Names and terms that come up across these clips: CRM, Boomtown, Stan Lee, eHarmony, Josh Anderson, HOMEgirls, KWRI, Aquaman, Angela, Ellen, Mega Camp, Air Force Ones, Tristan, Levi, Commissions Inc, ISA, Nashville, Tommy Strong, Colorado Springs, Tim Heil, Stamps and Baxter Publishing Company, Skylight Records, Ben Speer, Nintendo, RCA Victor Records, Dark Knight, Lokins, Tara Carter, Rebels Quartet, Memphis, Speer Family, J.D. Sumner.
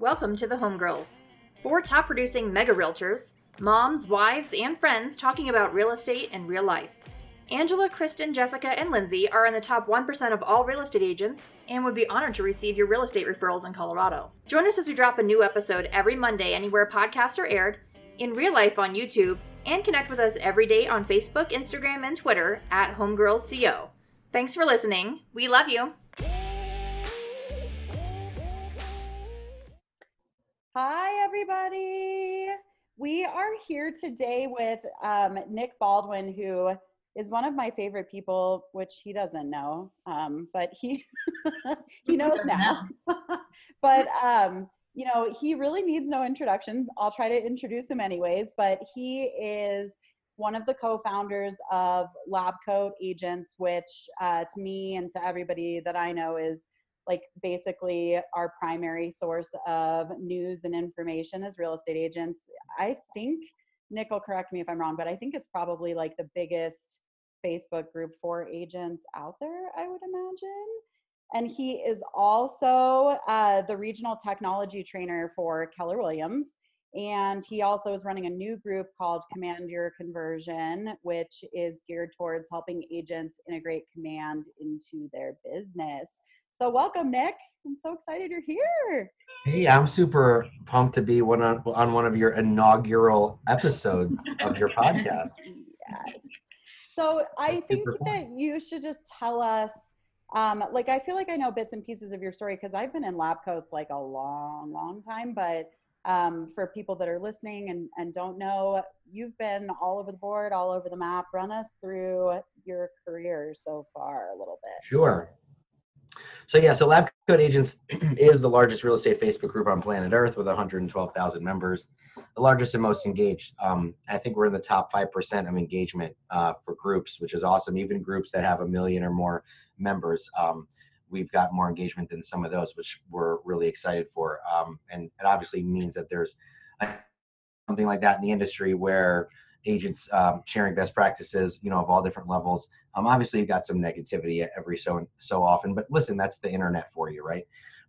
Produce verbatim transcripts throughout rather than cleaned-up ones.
Welcome to the Homegirls, four top-producing mega realtors, moms, wives, and friends talking about real estate and real life. Angela, Kristen, Jessica, and Lindsay are in the top one percent of all real estate agents and would be honored to receive your real estate referrals in Colorado. Join us as we drop a new episode every Monday anywhere podcasts are aired, in real life on YouTube, and connect with us every day on Facebook, Instagram, and Twitter at Homegirls C O. Thanks for listening. We love you. Hi, everybody. We are here today with um, Nick Baldwin, who is one of my favorite people, which he doesn't know, um, but he he knows he now. Know. But, um, you know, he really needs no introduction. I'll try to introduce him anyways, but he is one of the co-founders of Lab Coat Agents, which uh, to me and to everybody that I know is like basically our primary source of news and information as real estate agents. I think, Nick will correct me if I'm wrong, but I think it's probably like the biggest Facebook group for agents out there, I would imagine. And he is also uh, the regional technology trainer for Keller Williams. And he also is running a new group called Command Your Conversion, which is geared towards helping agents integrate Command into their business. So welcome, Nick. I'm so excited you're here. Hey, I'm super pumped to be one on, on one of your inaugural episodes of your podcast. Yes. So I think super that fun. You should just tell us, um, like, I feel like I know bits and pieces of your story because I've been in lab coats like a long, long time. But um, for people that are listening and, and don't know, you've been all over the board, all over the map. Run us through your career so far a little bit. Sure. So yeah, so Lab Coat Agents is the largest real estate Facebook group on planet Earth with one hundred twelve thousand members, the largest and most engaged. Um, I think we're in the top five percent of engagement uh, for groups, which is awesome. Even groups that have a million or more members, um, we've got more engagement than some of those, which we're really excited for. Um, and it obviously means that there's something like that in the industry where agents um, sharing best practices, you know, of all different levels. Um, obviously, you've got some negativity every so so often, but listen, that's the internet for you, right?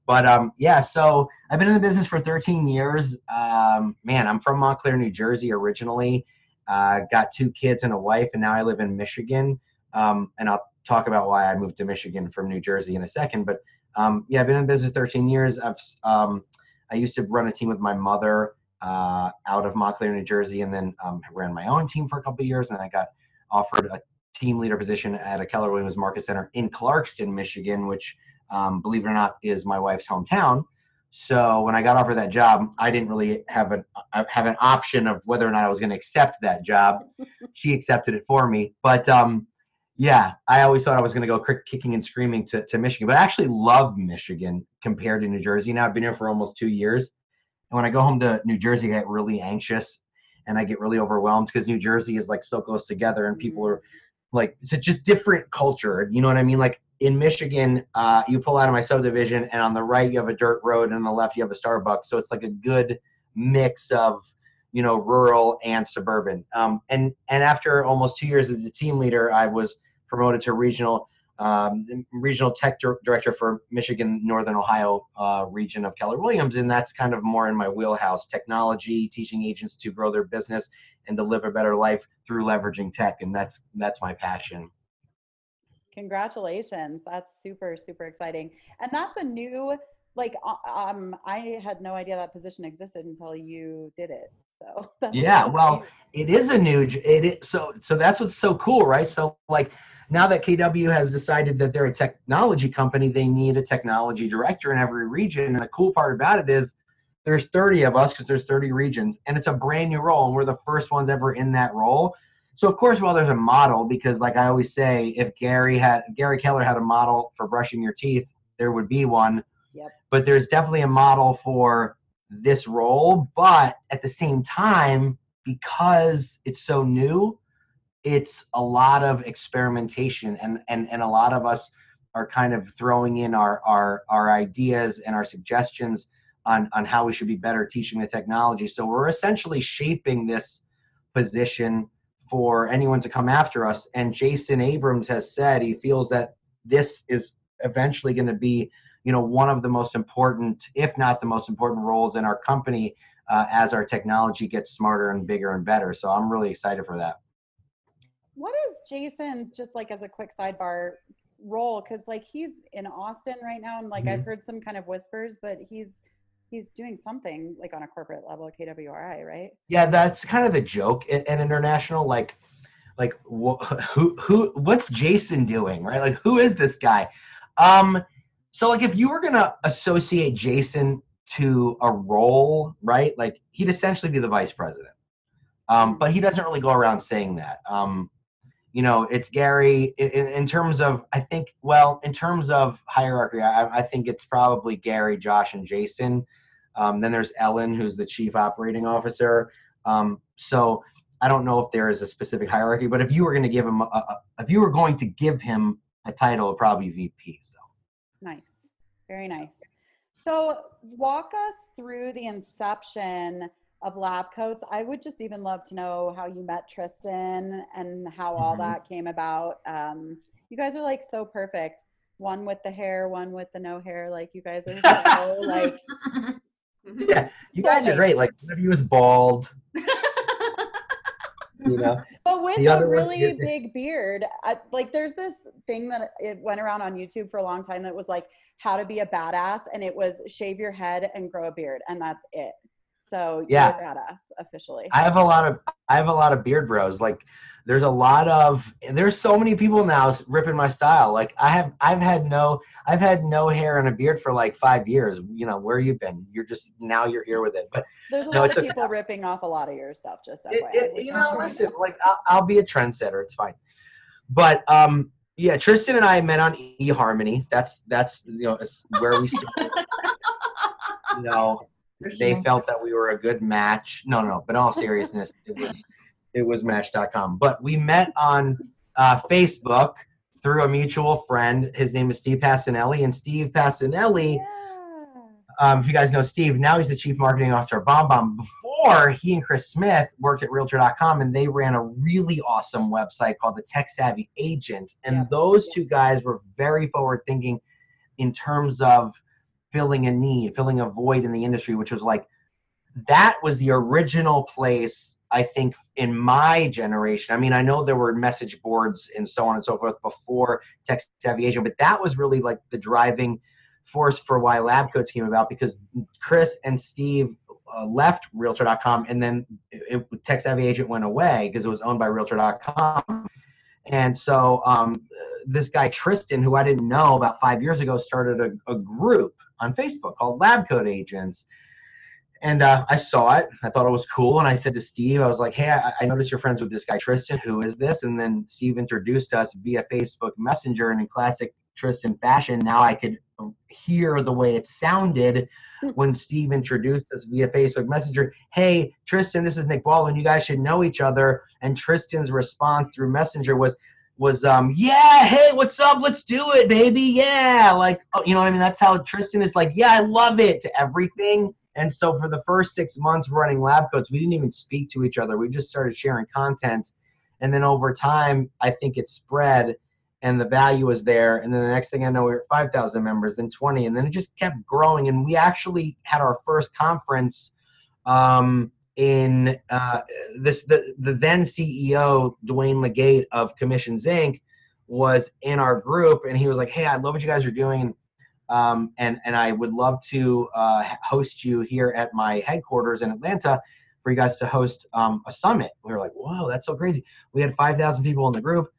But um, yeah, so I've been in the business for thirteen years. Um, man, I'm from Montclair, New Jersey originally. Uh, got two kids and a wife, and now I live in Michigan. Um, and I'll talk about why I moved to Michigan from New Jersey in a second. But um, yeah, I've been in the business thirteen years. I've um, I used to run a team with my mother Uh, out of Montclair, New Jersey, and then um, ran my own team for a couple of years, and I got offered a team leader position at a Keller Williams Market Center in Clarkston, Michigan, which, um, believe it or not, is my wife's hometown. So when I got offered that job, I didn't really have an have an option of whether or not I was going to accept that job. She accepted it for me, but um, yeah, I always thought I was going to go kick, kicking and screaming to, to Michigan, but I actually love Michigan compared to New Jersey. Now I've been here for almost two years. And when I go home to New Jersey, I get really anxious and I get really overwhelmed because New Jersey is like so close together and people are like, it's a just different culture. You know what I mean? Like in Michigan, uh, you pull out of my subdivision and on the right, you have a dirt road and on the left, you have a Starbucks. So it's like a good mix of, you know, rural and suburban. Um, and, and after almost two years as the team leader, I was promoted to regional Um, regional tech dir- director for Michigan, Northern Ohio uh, region of Keller Williams. And that's kind of more in my wheelhouse, technology, teaching agents to grow their business and to live a better life through leveraging tech. And that's, that's my passion. Congratulations. That's super, super exciting. And that's a new, like, um, I had no idea that position existed until you did it. So that's yeah, well, it is a new, it is, so, so that's, what's so cool, right? So like, now that K W has decided that they're a technology company, they need a technology director in every region. And the cool part about it is there's thirty of us because there's thirty regions and it's a brand new role. And we're the first ones ever in that role. So of course, well, there's a model because like I always say, if Gary had Gary Keller had a model for brushing your teeth, there would be one. Yep. But there's definitely a model for this role. But at the same time, because it's so new, it's a lot of experimentation and, and, and a lot of us are kind of throwing in our, our, our ideas and our suggestions on, on how we should be better teaching the technology. So we're essentially shaping this position for anyone to come after us. And Jason Abrams has said he feels that this is eventually going to be you know, one of the most important, if not the most important roles in our company uh, as our technology gets smarter and bigger and better. So I'm really excited for that. What is Jason's, just like as a quick sidebar, role? Because like he's in Austin right now, and like mm-hmm. I've heard some kind of whispers, but he's he's doing something like on a corporate level at K W R I, right? Yeah, that's kind of the joke at, at International. Like, like wh- who who what's Jason doing, right? Like, who is this guy? Um, so like if you were gonna associate Jason to a role, right? Like he'd essentially be the vice president, um, but he doesn't really go around saying that. Um, you know, it's Gary in, in terms of, I think, well, in terms of hierarchy, I, I think it's probably Gary, Josh, and Jason. Um, then there's Ellen, who's the chief operating officer. Um, so I don't know if there is a specific hierarchy, but if you were going to give him, a, a, if you were going to give him a title, it'd probably be V P. So nice, very nice. So walk us through the inception of Lab Coats. I would just even love to know how you met Tristan and how all mm-hmm. that came about. Um, you guys are like so perfect. One with the hair, one with the no hair. Like you guys are so like. Yeah, you so guys amazing. Are great. Like one of you is bald. You know. But with a really big beard, I, like there's this thing that it went around on YouTube for a long time that was like how to be a badass, and it was shave your head and grow a beard, and that's it. So yeah, you're a badass officially. I have a lot of I have a lot of beard bros. Like there's a lot of there's so many people now ripping my style. Like I have I've had no I've had no hair and a beard for like five years. You know, where you been? You're just now you're here with it. But there's a no, lot of people a, ripping off a lot of your stuff. Just that it, way. It, you know, listen, like I'll, I'll be a trendsetter. It's fine. But um, yeah, Tristan and I met on eHarmony. That's that's you know it's where we started. You know. They felt that we were a good match. No, no, but in all seriousness, it was it was match dot com. But we met on uh, Facebook through a mutual friend. His name is Steve Passanelli. And Steve Passanelli, yeah. um, if you guys know Steve, now he's the chief marketing officer of BombBomb. Before, he and Chris Smith worked at Realtor dot com, and they ran a really awesome website called the Tech Savvy Agent. And yeah. those yeah. two guys were very forward-thinking in terms of filling a need, filling a void in the industry, which was like, that was the original place, I think, in my generation. I mean, I know there were message boards and so on and so forth before Tech Savvy Agent, but that was really like the driving force for why Lab Coats came about, because Chris and Steve uh, left Realtor dot com, and then it, it, Tech Savvy Agent went away because it was owned by Realtor dot com. And so um, this guy, Tristan, who I didn't know about five years ago, started a, a group on Facebook called Lab Coat Agents. And uh, I saw it, I thought it was cool. And I said to Steve, I was like, hey, I, I noticed you're friends with this guy, Tristan, who is this? And then Steve introduced us via Facebook Messenger, and in classic Tristan fashion, now I could hear the way it sounded when Steve introduced us via Facebook Messenger. Hey, Tristan, this is Nick Baldwin. You guys should know each other. And Tristan's response through Messenger was, was um yeah, hey, what's up, let's do it, baby, yeah, like, oh, you know what I mean, that's how Tristan is like, yeah, I love it, to everything. And so for the first six months of running Lab Coats, we didn't even speak to each other, we just started sharing content, and then over time, I think it spread, and the value was there, and then the next thing I know, we were at five thousand members, then twenty, and then it just kept growing, and we actually had our first conference um, in uh, this, the, the then C E O, Dwayne Legate of Commissions Incorporated, was in our group, and he was like, hey, I love what you guys are doing, um, and, and I would love to uh, host you here at my headquarters in Atlanta for you guys to host um, a summit. We were like, whoa, that's so crazy. We had five thousand people in the group,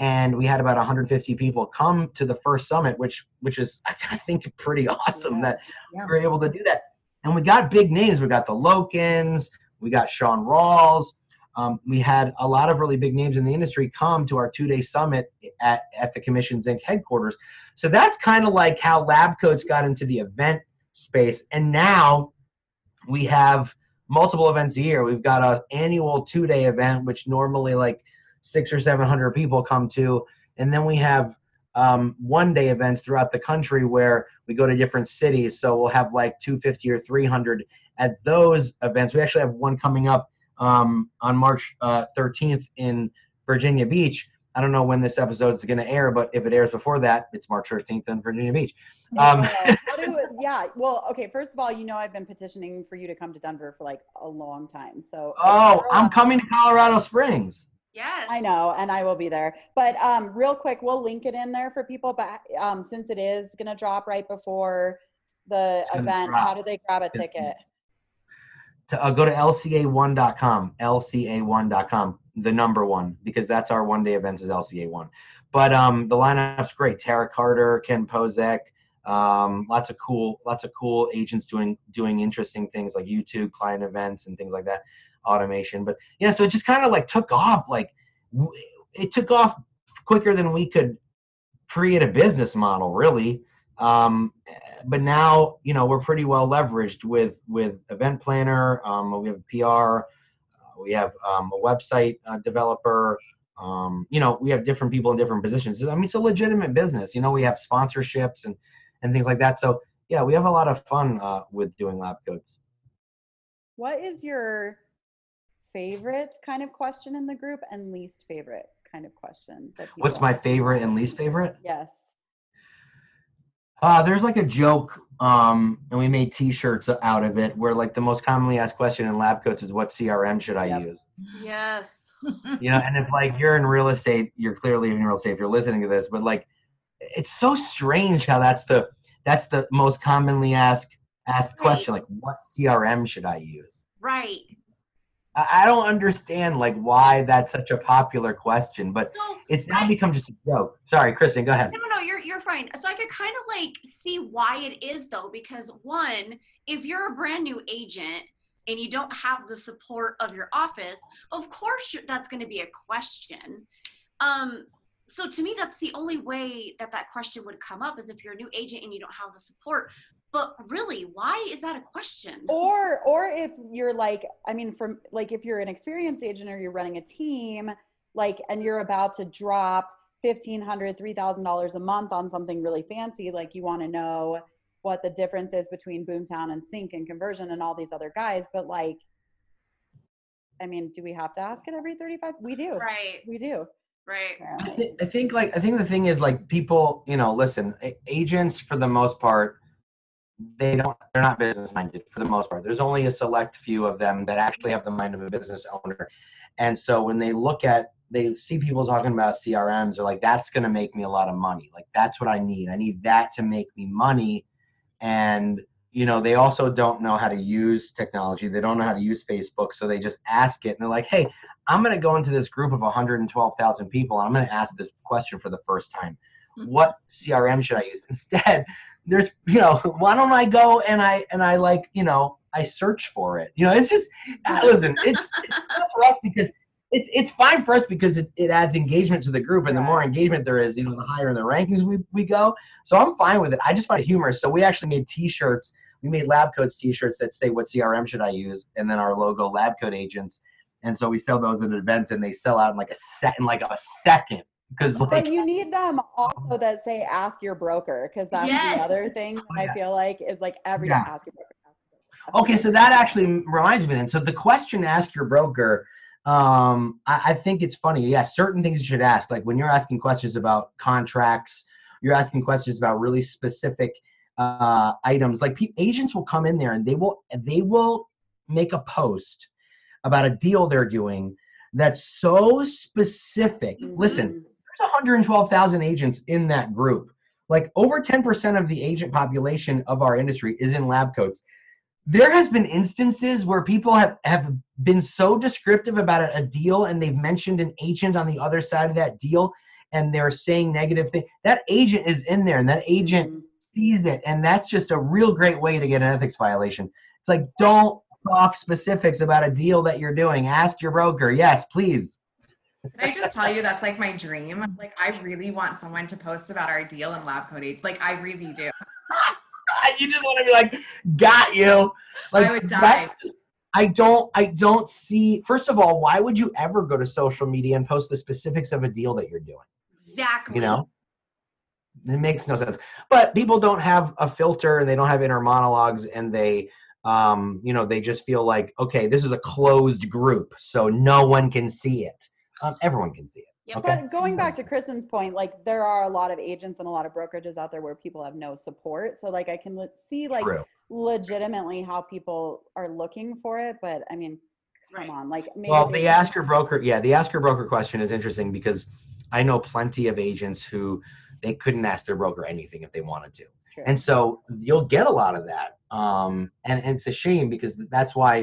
and we had about one hundred fifty people come to the first summit, which which is, I think, pretty awesome yeah. that yeah. we were able to do that. And we got big names. We got the Lokins. We got Sean Rawls. Um, we had a lot of really big names in the industry come to our two-day summit at, at the Commissions Incorporated headquarters. So that's kind of like how Lab Coats got into the event space. And now we have multiple events a year. We've got an annual two-day event, which normally like six or seven hundred people come to. And then we have um, one-day events throughout the country where we go to different cities. So we'll have like two hundred fifty or three hundred at those events. We actually have one coming up um, on March uh, thirteenth in Virginia Beach, I don't know when this episode's going to air, but if it airs before that, it's March thirteenth in Virginia Beach. Um, yeah. do, yeah. Well, okay. First of all, you know, I've been petitioning for you to come to Denver for like a long time. So. Oh, I'm coming to Colorado Springs. Yes. I know. And I will be there, but um, real quick, we'll link it in there for people. But um, since it is going to drop right before the event, drop. How do they grab a ticket? To, uh, go to L C A one dot com, L C A one dot com, the number one, because that's our one-day events is L C A one. But um, the lineup's great. Tara Carter, Ken Pozek, um, lots of cool, lots of cool agents doing doing interesting things like YouTube client events and things like that, automation. But yeah, so it just kind of like took off. Like it took off quicker than we could create a business model, really. Um, but now, you know, we're pretty well leveraged with, with event planner. Um, we have P R, uh, we have, um, a website uh, developer, um, you know, we have different people in different positions. I mean, it's a legitimate business, you know, we have sponsorships and, and things like that. So yeah, we have a lot of fun, uh, with doing lab coats. What is your favorite kind of question in the group and least favorite kind of question? That people What's my favorite and least favorite? Yes. Uh, there's like a joke, um, and we made t-shirts out of it where like the most commonly asked question in lab coats is what C R M should I yep. use? Yes. You know, and if like you're in real estate, you're clearly in real estate if you're listening to this, but like, it's so strange how that's the, that's the most commonly asked asked right. question. Like what C R M should I use? Right. I, I don't understand like why that's such a popular question, but so, it's now I, become just a joke. Sorry, Kristen, go ahead. No, no, you're You're fine. So I could kind of like see why it is though, because one, if you're a brand new agent and you don't have the support of your office, of course that's going to be a question. Um, so to me, that's the only way that that question would come up is if you're a new agent and you don't have the support. But really, why is that a question? Or, or if you're like, I mean, from like if you're an experienced agent or you're running a team, like, and you're about to drop fifteen hundred dollars, three thousand dollars a month on something really fancy, like you want to know what the difference is between Boomtown and Sync and Conversion and all these other guys. But like, I mean, do we have to ask it every thirty-five? We do. Right. We do. Right. I, th I think like, I think the thing is like people, you know, listen, agents for the most part, they don't, they're not business minded for the most part. There's only a select few of them that actually have the mind of a business owner. And so when they look at they see people talking about C R Ms, they're like, that's going to make me a lot of money. Like, that's what I need. I need that to make me money. And, you know, they also don't know how to use technology. They don't know how to use Facebook. So they just ask it. And they're like, hey, I'm going to go into this group of one hundred twelve thousand people. And I'm going to ask this question for the first time. What C R M should I use? Instead, there's, you know, why don't I go and I, and I like, you know, I search for it. You know, it's just, listen, it's, it's tough for us because It's it's fine for us because it, it adds engagement to the group, and the more engagement there is, you know, the higher in the rankings we, we go. So I'm fine with it. I just find it humorous. So we actually made T-shirts. We made Lab Coats T-shirts that say, what C R M should I use? And then our logo, Lab Coat Agents. And so we sell those at events, and they sell out in like a, se in like a second. Because like, but you need them also that say, ask your broker, because that's yes. the other thing that oh, yeah. I feel like is like every yeah. ask your broker. Ask your broker. Ask okay, your so broker. That actually reminds me then. So the question, ask your broker, Um, I, I think it's funny. Yeah, certain things you should ask. Like when you're asking questions about contracts, you're asking questions about really specific uh, items. Like pe agents will come in there and they will they will make a post about a deal they're doing that's so specific. Mm-hmm. Listen, there's one hundred twelve thousand agents in that group. Like over ten percent of the agent population of our industry is in lab coats. There has been instances where people have, have been so descriptive about a, a deal and they've mentioned an agent on the other side of that deal and they're saying negative things. That agent is in there and that agent mm-hmm. sees it. And that's just a real great way to get an ethics violation. It's like, don't talk specifics about a deal that you're doing. Ask your broker. Yes, please. Can I just tell you, that's like my dream. Like I really want someone to post about our deal in lab coding. Like I really do. You just want to be like, got you. Like, I would die. I don't, I don't see, first of all, why would you ever go to social media and post the specifics of a deal that you're doing? Exactly. You know, it makes no sense, but people don't have a filter and they don't have inner monologues and they, um, you know, they just feel like, okay, this is a closed group. So no one can see it. Um, everyone can see it. Yep. Okay. But going back to Kristen's point, like there are a lot of agents and a lot of brokerages out there where people have no support. So like I can le- see like True. legitimately how people are looking for it. But I mean, come right. on. Like maybe Well, the ask your broker. Yeah. The ask your broker question is interesting because I know plenty of agents who they couldn't ask their broker anything if they wanted to. True. And so you'll get a lot of that. Um, and, and it's a shame because that's why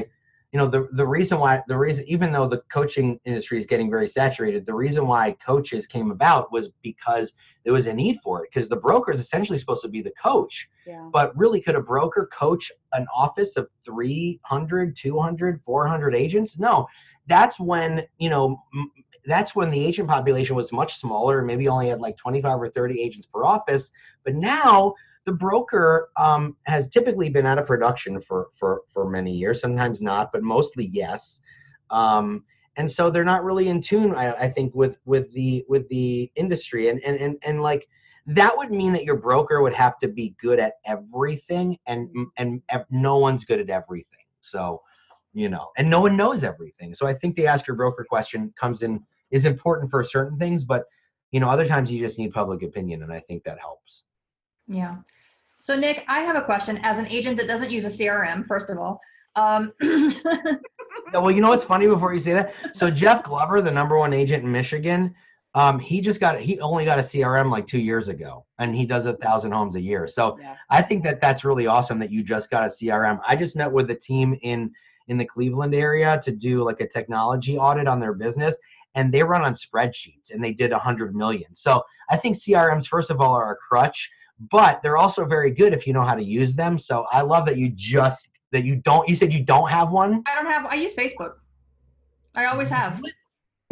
You know, the, the reason why, the reason, even though the coaching industry is getting very saturated, the reason why coaches came about was because there was a need for it, because the broker is essentially supposed to be the coach. Yeah. But really, could a broker coach an office of three hundred, two hundred, four hundred agents? No. That's when, you know, that's when the agent population was much smaller, maybe only had like twenty-five or thirty agents per office. But now, the broker um, has typically been out of production for, for, for many years, sometimes not, but mostly yes. Um, and so they're not really in tune, I, I think, with, with the with the industry. And, and, and, and like that would mean that your broker would have to be good at everything, and, and no one's good at everything. So, you know, and no one knows everything. So I think the ask your broker question comes in, is important for certain things, but, you know, other times you just need public opinion, and I think that helps. Yeah. So Nick, I have a question as an agent that doesn't use a C R M, first of all. Um, well, you know what's funny before you say that? So Jeff Glover, the number one agent in Michigan, um, he just got, he only got a C R M like two years ago, and he does a thousand homes a year. So yeah. I think that that's really awesome that you just got a C R M. I just met with the team in, in the Cleveland area to do like a technology audit on their business, and they run on spreadsheets, and they did a hundred million. So I think C R Ms, first of all, are a crutch, but they're also very good if you know how to use them. So I love that you just, that you don't, you said you don't have one. I don't have, I use Facebook. I always have.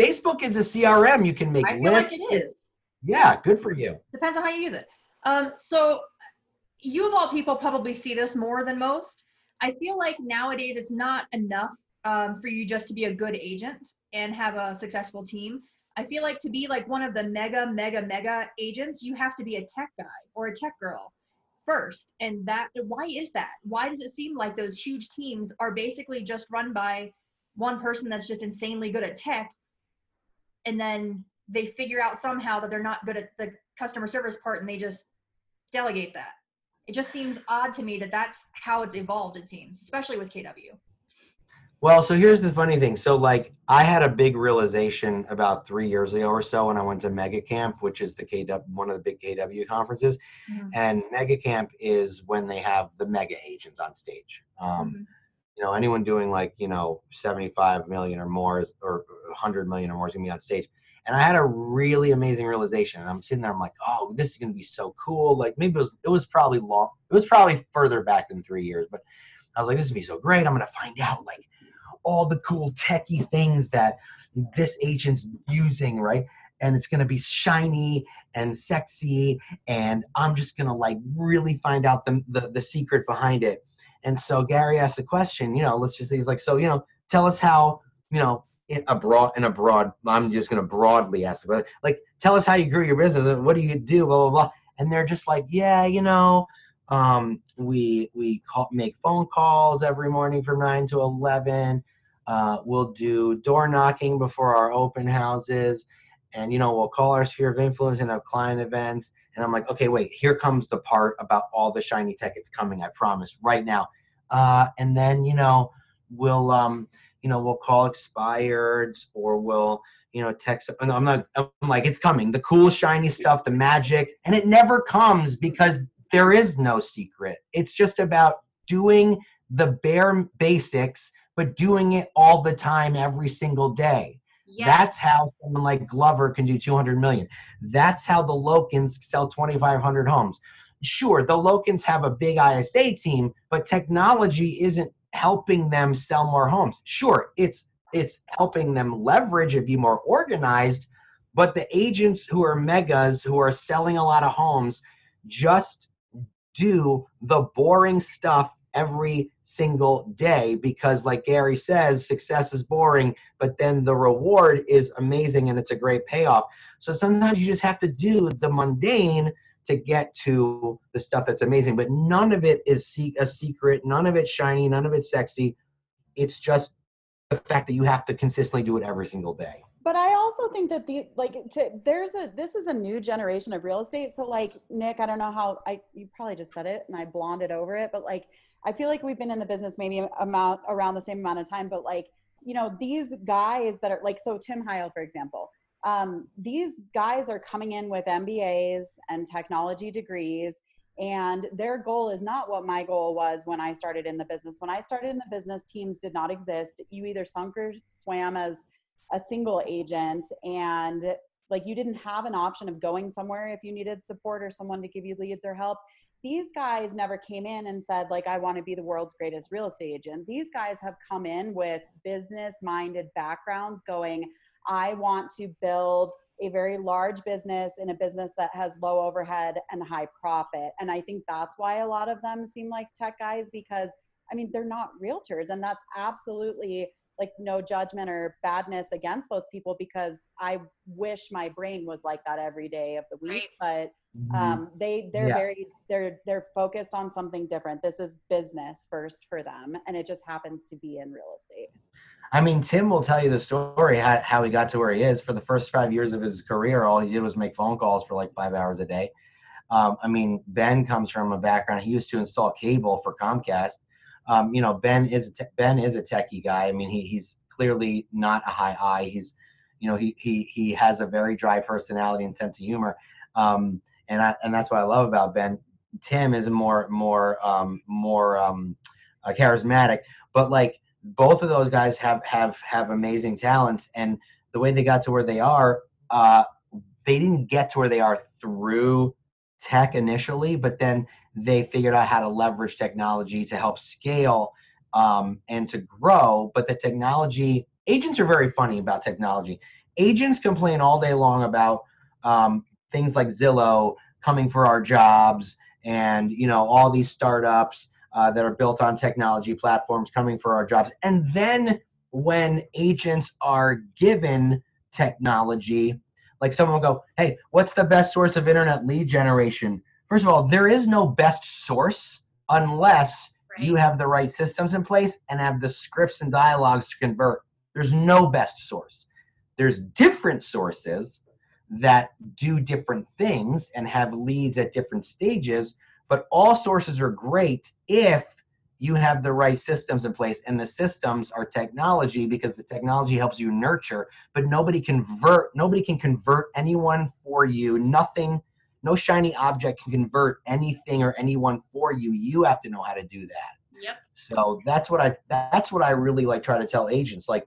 Facebook is a C R M. You can make I lists. I feel like it is. Yeah, good for you. Depends on how you use it. Um, so you of all people probably see this more than most. I feel like nowadays it's not enough um, for you just to be a good agent and have a successful team. I feel like to be like one of the mega, mega, mega agents, you have to be a tech guy or a tech girl first. And that, why is that? Why does it seem like those huge teams are basically just run by one person that's just insanely good at tech, and then they figure out somehow that they're not good at the customer service part, and they just delegate that? It just seems odd to me that that's how it's evolved, it seems, especially with K W. Well, so here's the funny thing. So like I had a big realization about three years ago or so when I went to Mega Camp, which is the K W, one of the big K W conferences. Mm-hmm. And Mega Camp is when they have the mega agents on stage. Um, mm-hmm. You know, anyone doing like, you know, seventy-five million or more is, or one hundred million or more is going to be on stage. And I had a really amazing realization, and I'm sitting there, I'm like, oh, this is going to be so cool. Like maybe it was, it was probably long. It was probably further back than three years, but I was like, this is going to be so great. I'm going to find out like all the cool techie things that this agent's using, right? And it's going to be shiny and sexy, and I'm just going to like really find out the, the the secret behind it. And so Gary asked the question, you know, let's just say, he's like, so, you know, tell us how, you know, in a broad, in a broad, I'm just going to broadly ask the question, like, tell us how you grew your business, and what do you do, blah, blah, blah. And they're just like, yeah, you know, um, we, we call, make phone calls every morning from nine to eleven. Uh, we'll do door knocking before our open houses, and, you know, we'll call our sphere of influence and have client events. And I'm like, okay, wait, here comes the part about all the shiny tech. It's coming, I promise, right now. Uh, and then, you know, we'll, um, you know, we'll call expireds, or we'll, you know, text. And I'm not, I'm like, it's coming, the cool, shiny stuff, the magic. And it never comes because there is no secret. It's just about doing the bare basics, but doing it all the time, every single day. Yeah. That's how someone like Glover can do two hundred million. That's how the Lokins sell twenty-five hundred homes. Sure, the Lokins have a big I S A team, but technology isn't helping them sell more homes. Sure, it's it's helping them leverage and be more organized, but the agents who are megas, who are selling a lot of homes, just do the boring stuff every single day, because like Gary says, success is boring, but then the reward is amazing, and it's a great payoff. So sometimes you just have to do the mundane to get to the stuff that's amazing, but none of it is a secret. None of it's shiny. None of it's sexy. It's just the fact that you have to consistently do it every single day. But I also think that the, like, to, there's a, this is a new generation of real estate. So like, Nick, I don't know how I, you probably just said it and I blonded over it, but like, I feel like we've been in the business maybe amount around the same amount of time, but like, you know, these guys that are like, so Tim Heil, for example, um, these guys are coming in with M B As and technology degrees, and their goal is not what my goal was when I started in the business. When I started in the business, teams did not exist. You either sunk or swam as a single agent, and like, you didn't have an option of going somewhere if you needed support or someone to give you leads or help. These guys never came in and said like, I want to be the world's greatest real estate agent. These guys have come in with business-minded backgrounds going, I want to build a very large business in a business that has low overhead and high profit. And I think that's why a lot of them seem like tech guys, because I mean, they're not realtors, and that's absolutely like no judgment or badness against those people, because I wish my brain was like that every day of the week, but um, they, they're yeah. very, they're, they're focused on something different. This is business first for them. And it just happens to be in real estate. I mean, Tim will tell you the story, how, how he got to where he is. For the first five years of his career, all he did was make phone calls for like five hours a day. Um, I mean, Ben comes from a background. He used to install cable for Comcast. Um, you know, Ben is, a Ben is a techie guy. I mean, he, he's clearly not a high I. He's, you know, he, he, he has a very dry personality and sense of humor. Um, and I, and that's what I love about Ben. Tim is more, more, um, more, um, uh, charismatic, but like both of those guys have, have, have amazing talents, and the way they got to where they are, uh, they didn't get to where they are through tech initially, but then they figured out how to leverage technology to help scale um, and to grow. But the technology, agents are very funny about technology. Agents complain all day long about um, things like Zillow coming for our jobs, and you know, all these startups uh, that are built on technology platforms coming for our jobs. And then when agents are given technology, like someone will go, hey, what's the best source of internet lead generation? First of all, there is no best source unless right. you have the right systems in place and have the scripts and dialogues to convert. There's no best source. There's different sources that do different things and have leads at different stages, but all sources are great if you have the right systems in place, and the systems are technology, because the technology helps you nurture, but nobody convert, nobody can convert anyone for you. Nothing. No shiny object can convert anything or anyone for you. You have to know how to do that. Yep. So that's what I, that's what I really like try to tell agents. Like,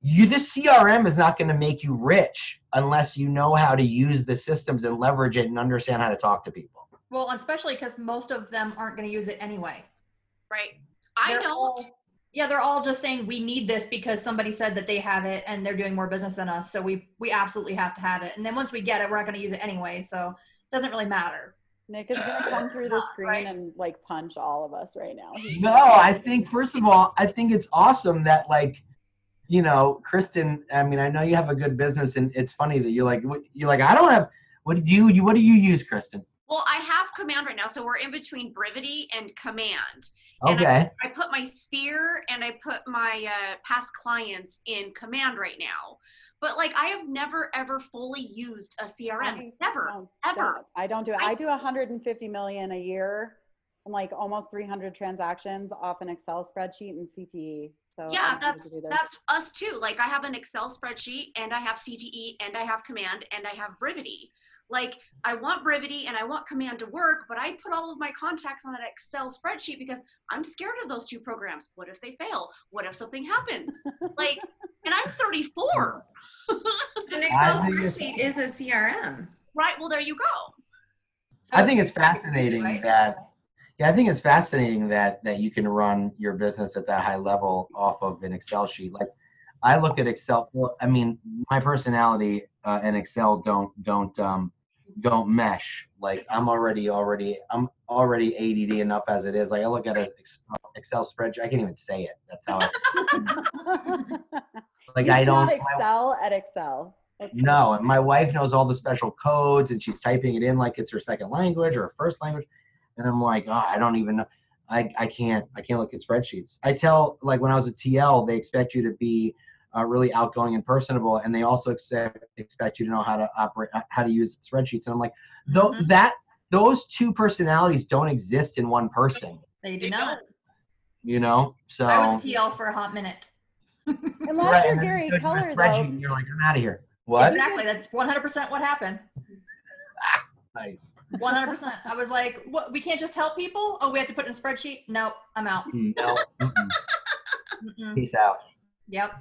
you, this C R M is not going to make you rich unless you know how to use the systems and leverage it and understand how to talk to people. Well, especially because most of them aren't going to use it anyway. Right. I they're know. All, yeah. They're all just saying we need this because somebody said that they have it and they're doing more business than us. So we, we absolutely have to have it. And then once we get it, we're not going to use it anyway. So doesn't really matter. Nick is going to come through the screen right. and like punch all of us right now. He's no, I think first of all, I think it's awesome that like, you know, Kristen, I mean, I know you have a good business, and it's funny that you're like, you're like, I don't have, what do you, what do you use, Kristen? Well, I have Command right now. So we're in between Brivity and Command. And okay. I, I put my sphere and I put my uh, past clients in Command right now. But like, I have never, ever fully used a C R M. Never, ever. Don't, I don't do it. I, I do one hundred fifty million a year and like almost three hundred transactions off an Excel spreadsheet and C T E. So yeah, that's, that's us too. Like, I have an Excel spreadsheet and I have C T E and I have Command and I have Brivity. Like, I want Brivity and I want Command to work, but I put all of my contacts on that Excel spreadsheet because I'm scared of those two programs. What if they fail? What if something happens? Like, and I'm thirty-four. An Excel spreadsheet is a C R M. Right. Well, there you go. So I think it's fascinating right? that, yeah, I think it's fascinating that, that you can run your business at that high level off of an Excel sheet. Like, I look at Excel, well, I mean, my personality uh, and Excel don't, don't, um, don't mesh. Like, I'm already already I'm already A D D enough as it is. Like, I look at an Excel spreadsheet, I can't even say it. That's how I like you I don't excel I, at Excel. That's no, and my wife knows all the special codes and she's typing it in like it's her second language or her first language. And I'm like, oh, I don't even know. I, I can't I can't look at spreadsheets. I tell like when I was a T L, they expect you to be uh, really outgoing and personable, and they also expect, expect you to know how to operate, how to use spreadsheets. And I'm like, though mm-hmm. that those two personalities don't exist in one person. They do not. You know, so I was T L for a hot minute. And last year, Gary Keller, though, you're like, I'm out of here. What? Exactly. That's one hundred percent what happened. Nice. one hundred percent. I was like, what, we can't just help people? Oh, we have to put in a spreadsheet? Nope, I'm out. No. Mm-mm. Mm-mm. Peace out. Yep.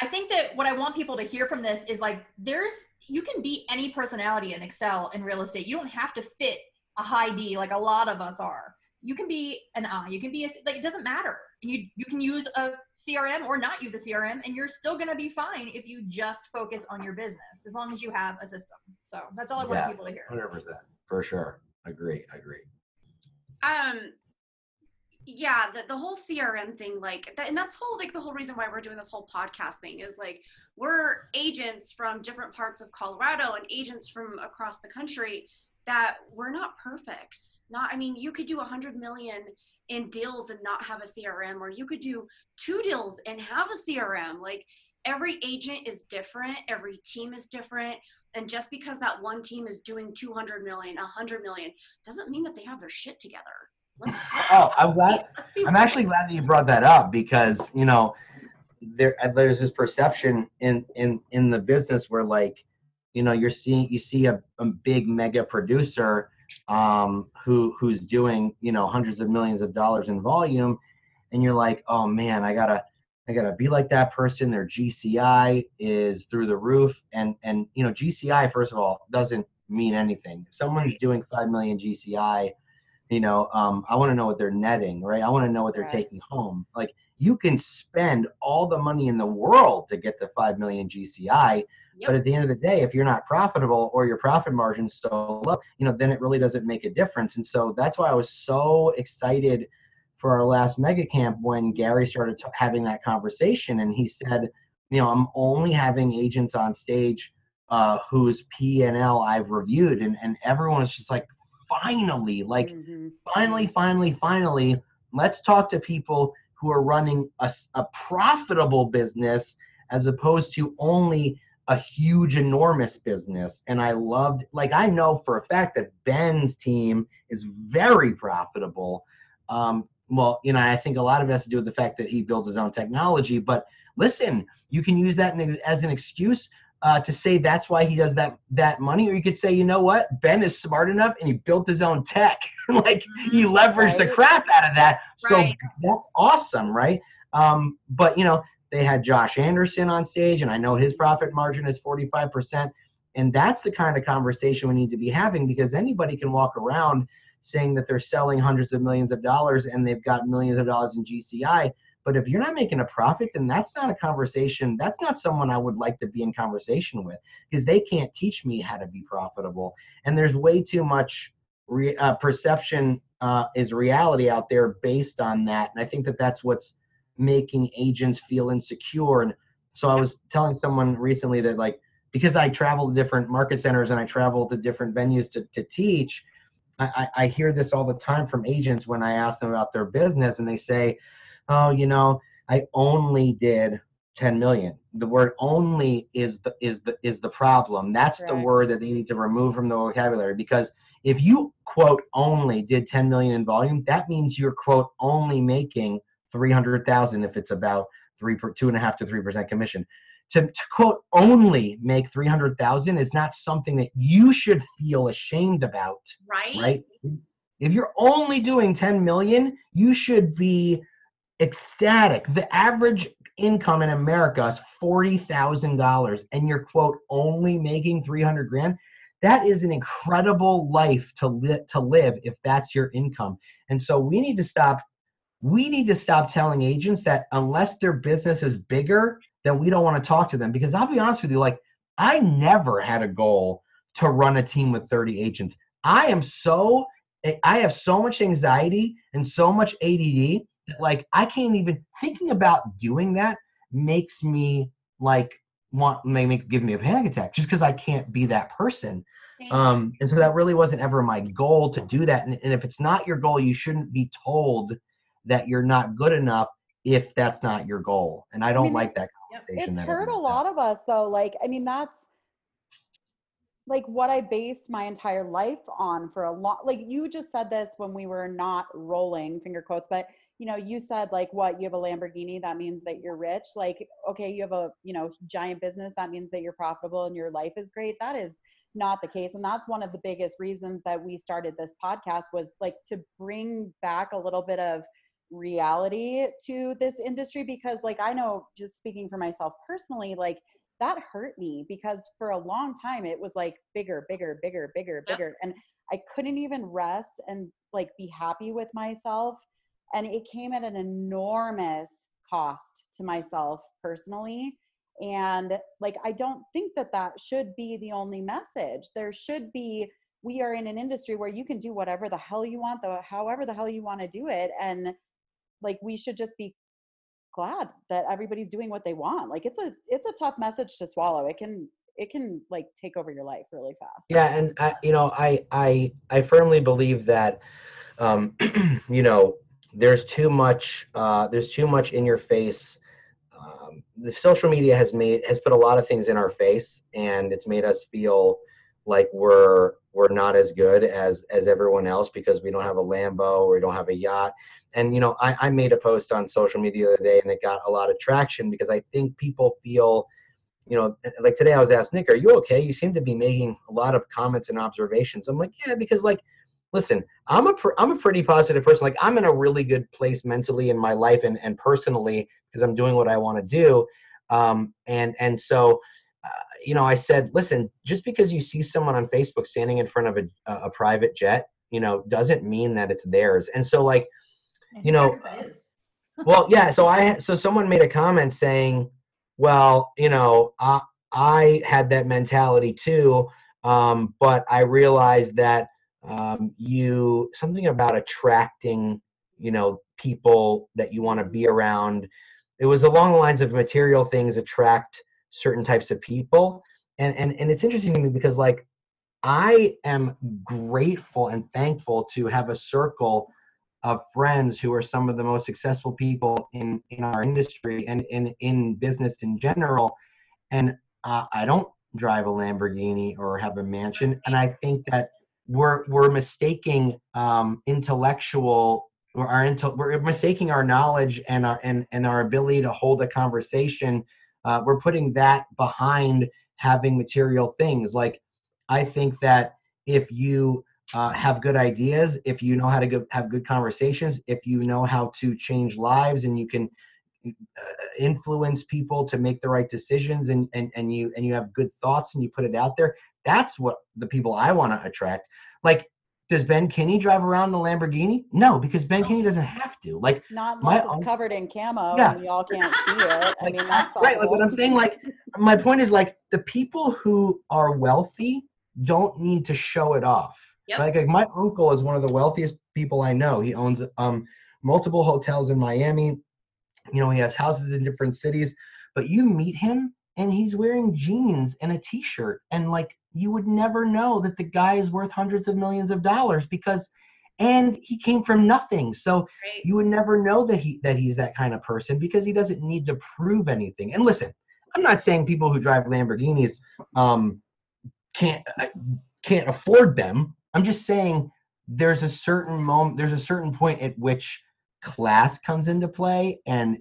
I think that what I want people to hear from this is like, there's, you can be any personality in Excel in real estate. You don't have to fit a high D like a lot of us are. You can be an I, you can be a, like, it doesn't matter. And you, you can use a C R M or not use a C R M, and you're still going to be fine if you just focus on your business, as long as you have a system. So that's all I want yeah, people to hear. one hundred percent. For sure. Agree. Agree. Um, yeah, the, the whole C R M thing, like, that, and that's whole, like the whole reason why we're doing this whole podcast thing is like, we're agents from different parts of Colorado and agents from across the country that we're not perfect. Not, I mean, you could do a hundred million in deals and not have a C R M, or you could do two deals and have a C R M. Like, every agent is different. Every team is different. And just because that one team is doing two hundred million, a hundred million, doesn't mean that they have their shit together. Let's, let's, oh, I'm glad. Let's be I'm real. actually glad that you brought that up, because, you know, there, there's this perception in, in, in the business where, like, you know, you're seeing, you see a, a big mega producer um, who who's doing, you know, hundreds of millions of dollars in volume, and you're like, oh man, I gotta, I gotta be like that person. Their G C I is through the roof. And, and, you know, G C I, first of all, doesn't mean anything. If someone's doing five million G C I, you know, um, I want to know what they're netting, right? I want to know what they're right. taking home. Like, you can spend all the money in the world to get to five million G C I. Yep. But at the end of the day, if you're not profitable or your profit margin is so low, you know, then it really doesn't make a difference. And so that's why I was so excited for our last mega camp when Gary started t- having that conversation. And he said, you know, I'm only having agents on stage uh, whose P and L I've reviewed. And, and everyone was just like, finally, like mm-hmm. finally, finally, finally, let's talk to people who are running a, a profitable business as opposed to only a huge, enormous business. And I loved, like, I know for a fact that Ben's team is very profitable. Um, well, you know, I think a lot of it has to do with the fact that he built his own technology, but listen, you can use that as an excuse uh, to say that's why he does that, that money. Or you could say, you know what, Ben is smart enough and he built his own tech. Like, mm-hmm, he leveraged right. the crap out of that. Right. So that's awesome. Right. Um, but you know, they had Josh Anderson on stage, and I know his profit margin is forty-five percent. And that's the kind of conversation we need to be having, because anybody can walk around saying that they're selling hundreds of millions of dollars and they've got millions of dollars in G C I. But if you're not making a profit, then that's not a conversation. That's not someone I would like to be in conversation with, because they can't teach me how to be profitable. And there's way too much re- uh, perception uh, is reality out there based on that. And I think that that's what's making agents feel insecure. And so I was telling someone recently that, like, because I travel to different market centers and I travel to different venues to, to teach, I, I hear this all the time from agents when I ask them about their business, and they say, oh, you know, I only did ten million. The word only is the, is the, is the problem. That's right. The word that they need to remove from the vocabulary, because if you quote only did ten million in volume, that means you're quote only making three hundred thousand if it's about three per two and a half to three percent commission. To, to quote only make three hundred thousand is not something that you should feel ashamed about, right? Right. If you're only doing ten million, you should be ecstatic. The average income in America is forty thousand dollars, and you're quote only making three hundred grand. That is an incredible life to live to live if that's your income. And so we need to stop. We need to stop telling agents that unless their business is bigger, then we don't want to talk to them. Because I'll be honest with you, like, I never had a goal to run a team with thirty agents. I am so, I have so much anxiety and so much A D D that, like, I can't even, thinking about doing that makes me, like, want, may make, give me a panic attack just because I can't be that person. Um, and so that really wasn't ever my goal to do that. And, and if it's not your goal, you shouldn't be told that you're not good enough if that's not your goal. And I don't I mean, like that Yep. It's hurt a lot of us though. Like, I mean, that's like what I based my entire life on for a lot. Like you just said this when we were not rolling, finger quotes, but you know, you said like, what, you have a Lamborghini, that means that you're rich. Like, okay, you have a, you know, giant business, that means that you're profitable and your life is great. That is not the case. And that's one of the biggest reasons that we started this podcast, was like to bring back a little bit of reality to this industry. Because like, I know, just speaking for myself personally, like that hurt me, because for a long time it was like bigger, bigger, bigger, bigger, yeah. bigger. And I couldn't even rest and like be happy with myself. And it came at an enormous cost to myself personally. And like, I don't think that that should be the only message. There should be, we are in an industry where you can do whatever the hell you want, though, however the hell you want to do it. And like, we should just be glad that everybody's doing what they want. Like it's a, it's a tough message to swallow. It can, it can like take over your life really fast. Yeah. And I, you know, I, I, I firmly believe that, um, you know, there's too much, uh, there's too much in your face. Um, the social media has made, has put a lot of things in our face, and it's made us feel like we're, we're not as good as, as everyone else because we don't have a Lambo or we don't have a yacht. And, you know, I, I made a post on social media the other day and it got a lot of traction because I think people feel, you know, like today I was asked, Nick, are you okay? You seem to be making a lot of comments and observations. I'm like, yeah, because like, listen, I'm a, pr- I'm a pretty positive person. Like I'm in a really good place mentally in my life and, and personally, because I'm doing what I want to do. Um, and, and so, uh, you know, I said, listen, just because you see someone on Facebook standing in front of a, a private jet, you know, doesn't mean that it's theirs. And so like, you know, well, yeah. So I, so someone made a comment saying, well, you know, I, I had that mentality too. Um, but I realized that, um, you, something about attracting, you know, people that you want to be around. It was along the lines of material things attract certain types of people. And, and, and it's interesting to me because like, I am grateful and thankful to have a circle of friends who are some of the most successful people in, in our industry and in, in business in general. And uh, I don't drive a Lamborghini or have a mansion. And I think that we're, we're mistaking um, intellectual We're, our intel- we're mistaking our knowledge and our and, and our ability to hold a conversation. Uh, we're putting that behind having material things. Like, I think that if you uh, have good ideas, if you know how to go, have good conversations, if you know how to change lives, and you can uh, influence people to make the right decisions, and, and and you and you have good thoughts and you put it out there, that's what the people I want to attract. Like, does Ben Kinney drive around in a Lamborghini? No, because Ben Kinney doesn't have to. Like, not unless it's own, covered in camo yeah. and y'all can't see it. I like, mean, that's right. Like, what I'm saying, like, my point is, like, the people who are wealthy don't need to show it off. Yep. Like, like, my uncle is one of the wealthiest people I know. He owns um, multiple hotels in Miami. You know, he has houses in different cities. But you meet him, and he's wearing jeans and a T-shirt, and, like, you would never know that the guy is worth hundreds of millions of dollars because, and he came from nothing. So right. you would never know that he, that he's that kind of person because he doesn't need to prove anything. And listen, I'm not saying people who drive Lamborghinis um, can't, can't afford them. I'm just saying there's a certain moment, there's a certain point at which class comes into play, and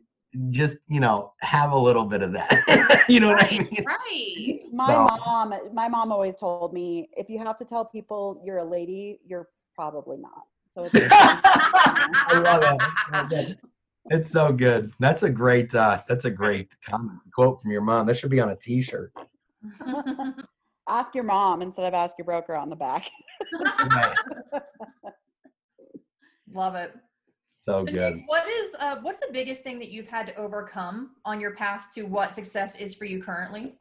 just, you know, have a little bit of that. You know right, what I mean? Right. My so. mom, my mom always told me, if you have to tell people you're a lady, you're probably not. So it's I love it. It's so good. That's a great, uh, that's a great comment, quote from your mom. That should be on a T-shirt. Ask your mom instead of ask your broker on the back. Right. Love it. So, so good. Nick, what is uh, what's the biggest thing that you've had to overcome on your path to what success is for you currently?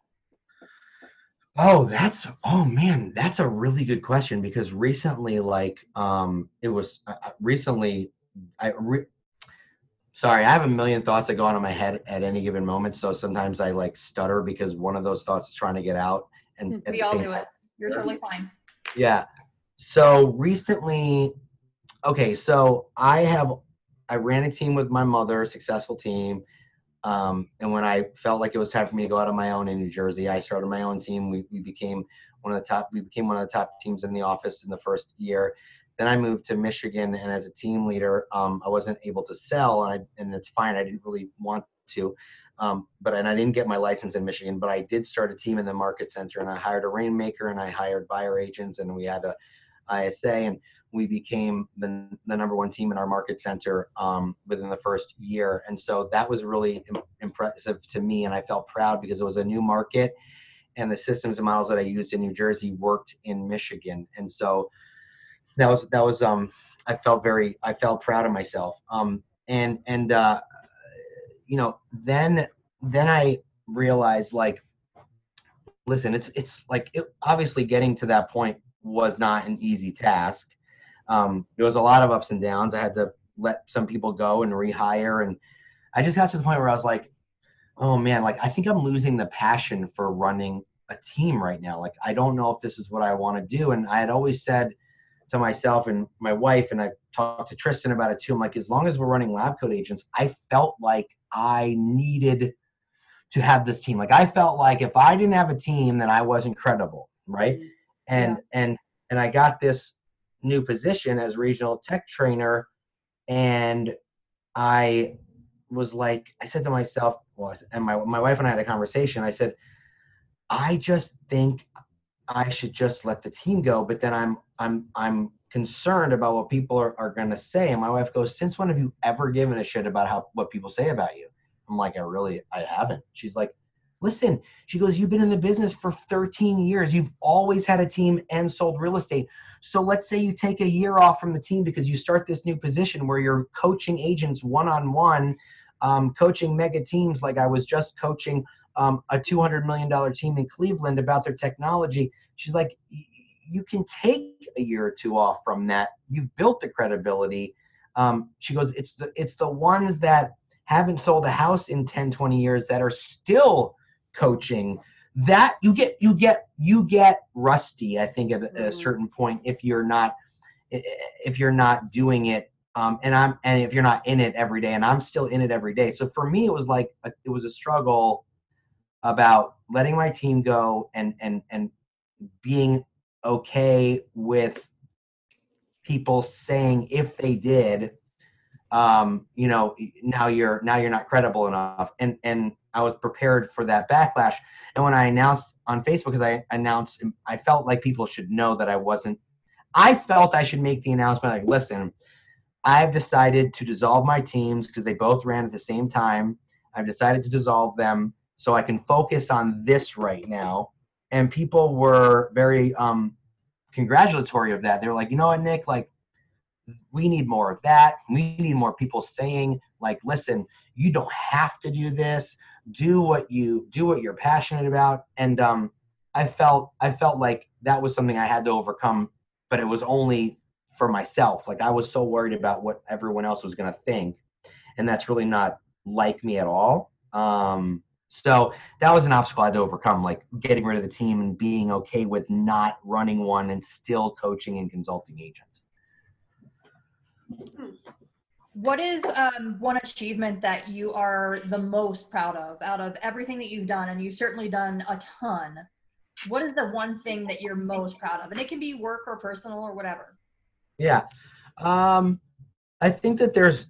Oh, that's oh man, that's a really good question, because recently, like, um, it was uh, recently. I re- sorry, I have a million thoughts that go on in my head at any given moment. So sometimes I like stutter because one of those thoughts is trying to get out. And we all do it. You're totally fine. Yeah. So recently, okay. So I have. I ran a team with my mother, a successful team. Um, and when I felt like it was time for me to go out on my own in New Jersey, I started my own team. We, we became one of the top, we became one of the top teams in the office in the first year. Then I moved to Michigan, and as a team leader, um, I wasn't able to sell, and I, and it's fine. I didn't really want to, um, but, and I didn't get my license in Michigan, but I did start a team in the market center, and I hired a rainmaker, and I hired buyer agents, and we had a I S A, and we became the, the number one team in our market center um, within the first year. And so that was really im- impressive to me. And I felt proud because it was a new market, and the systems and models that I used in New Jersey worked in Michigan. And so that was, that was, um, I felt very, I felt proud of myself. Um, and, and uh, you know, then, then I realized, like, listen, it's, it's like, it, obviously getting to that point was not an easy task. Um, there was a lot of ups and downs. I had to let some people go and rehire. And I just got to the point where I was like, oh man, like I think I'm losing the passion for running a team right now. Like, I don't know if this is what I want to do. And I had always said to myself and my wife, and I talked to Tristan about it too, I'm like, as long as we're running Lab Coat Agents, I felt like I needed to have this team. Like, I felt like if I didn't have a team, then I wasn't credible. Right. Mm-hmm. And, yeah. and, and I got this new position as regional tech trainer. And I was like, I said to myself, well, and my, my wife and I had a conversation. I said, I just think I should just let the team go. But then I'm, I'm, I'm concerned about what people are, are going to say. And my wife goes, since when have you ever given a shit about how, what people say about you? I'm like, I really, I haven't. She's like, listen, she goes, you've been in the business for thirteen years. You've always had a team and sold real estate. So let's say you take a year off from the team because you start this new position where you're coaching agents one-on-one, um, coaching mega teams. Like I was just coaching um, a two hundred million dollars team in Cleveland about their technology. She's like, you can take a year or two off from that. You've built the credibility. Um, she goes, it's the, it's the ones that haven't sold a house in ten, twenty years that are still coaching that you get, you get, you get rusty, I think, at a, at a certain point, if you're not, if you're not doing it. Um, and I'm, and if you're not in it every day, and I'm still in it every day. So for me, it was like, a, it was a struggle about letting my team go and, and, and being okay with people saying if they did, um, you know, now you're, now you're not credible enough. And, and, I was prepared for that backlash. And when I announced on Facebook, because I announced, I felt like people should know that I wasn't, I felt I should make the announcement like, listen, I've decided to dissolve my teams because they both ran at the same time. I've decided to dissolve them so I can focus on this right now. And people were very um, congratulatory of that. They were like, you know what, Nick, like, we need more of that. We need more people saying like, listen, you don't have to do this. Do what you do, what you're passionate about. And um, I felt, I felt like that was something I had to overcome, but it was only for myself. Like I was so worried about what everyone else was going to think. And that's really not like me at all. Um, so that was an obstacle I had to overcome, like getting rid of the team and being okay with not running one and still coaching and consulting agents. What is um, one achievement that you are the most proud of out of everything that you've done? And you've certainly done a ton. What is the one thing that you're most proud of? And it can be work or personal or whatever. Yeah. Um, I think that there's,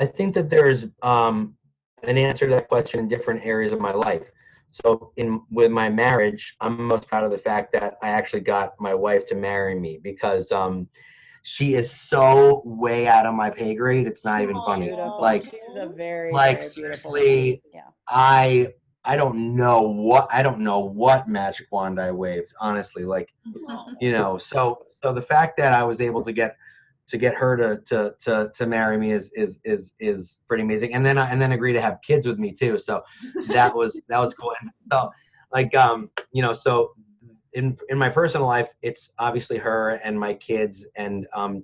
I think that there's um, an answer to that question in different areas of my life. So in, with my marriage, I'm most proud of the fact that I actually got my wife to marry me because um, she is so way out of my pay grade. It's not even oh, funny. Beautiful. Like, she's a very, like very seriously, yeah. I, I don't know what, I don't know what magic wand I waved, honestly. Like, you know, so, so the fact that I was able to get, to get her to, to, to, to marry me is, is, is, is pretty amazing. And then, and then agree to have kids with me too. So that was, that was cool. And so like, um, you know, so In, in my personal life, it's obviously her and my kids and, um,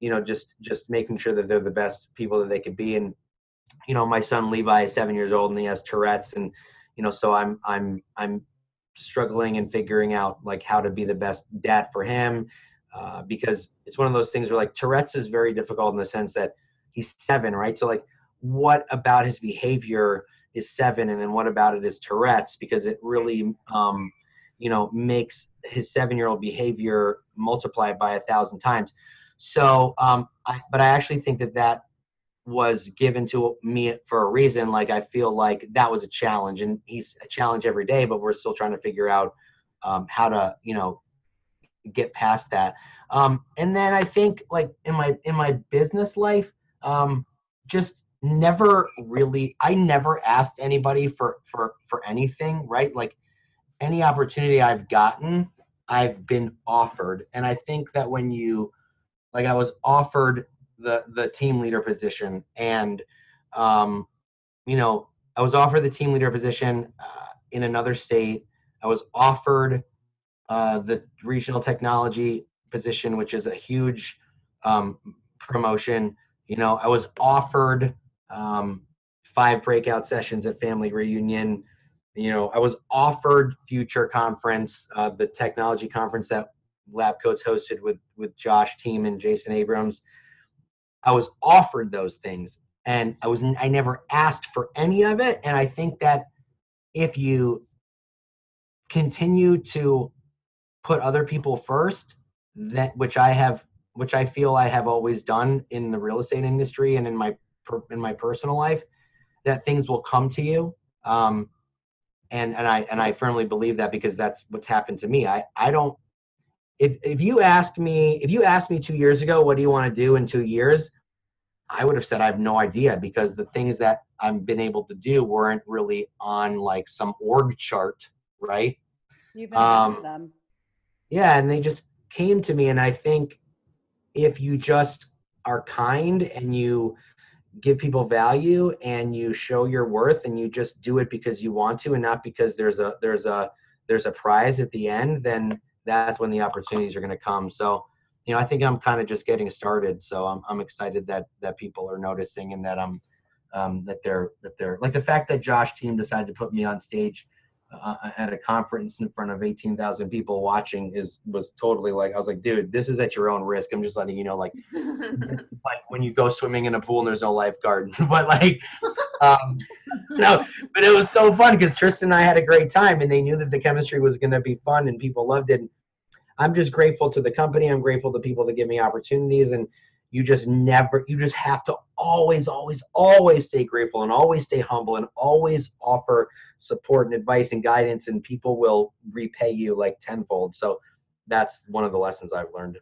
you know, just, just making sure that they're the best people that they could be. And, you know, my son Levi is seven years old and he has Tourette's and, you know, so I'm, I'm, I'm struggling and figuring out like how to be the best dad for him uh, because it's one of those things where like Tourette's is very difficult in the sense that he's seven, right? So like, what about his behavior is seven, and then what about it is Tourette's, because it really, um, you know, makes his seven-year-old behavior multiplied by a thousand times. So, um, I, but I actually think that that was given to me for a reason. Like, I feel like that was a challenge, and he's a challenge every day, but we're still trying to figure out um, how to, you know, get past that. Um, and then I think, like, in my, in my business life, um, just never really, I never asked anybody for, for, for anything, right? Like, any opportunity I've gotten, I've been offered. And I think that when you, like, I was offered the, the team leader position, and, um, you know, I was offered the team leader position uh, in another state. I was offered uh, the regional technology position, which is a huge um, promotion. You know, I was offered um, five breakout sessions at Family Reunion. You know, I was offered Future Conference, uh, the technology conference that Lab Coats hosted with, with Josh Team and Jason Abrams. I was offered those things, and I was, I never asked for any of it. And I think that if you continue to put other people first, that, which I have, which I feel I have always done in the real estate industry and in my, in my personal life, that things will come to you. Um, and, and I, and I firmly believe that, because that's what's happened to me. I, I don't, if, if you asked me, if you asked me two years ago, what do you want to do in two years? I would have said, I have no idea, because the things that I've been able to do weren't really on, like, some org chart. Right. You've been um, them. Yeah. And they just came to me. And I think, if you just are kind and you give people value and you show your worth and you just do it because you want to and not because there's a, there's a, there's a prize at the end, then that's when the opportunities are going to come. So, you know, I think I'm kind of just getting started. So I'm, I'm excited that, that people are noticing, and that I'm, um, that they're, that they're like, the fact that Josh Team decided to put me on stage Uh, at a conference in front of eighteen thousand people watching is was totally, like, I was like, dude, this is at your own risk. I'm just letting you know, like, like when you go swimming in a pool and there's no lifeguard. But like, um, no, but it was so fun because Tristan and I had a great time, and they knew that the chemistry was going to be fun, and people loved it. And I'm just grateful to the company. I'm grateful to people that give me opportunities, and you just never, you just have to always, always, always stay grateful, and always stay humble, and always offer support and advice and guidance, and people will repay you like tenfold. So that's one of the lessons I've learned.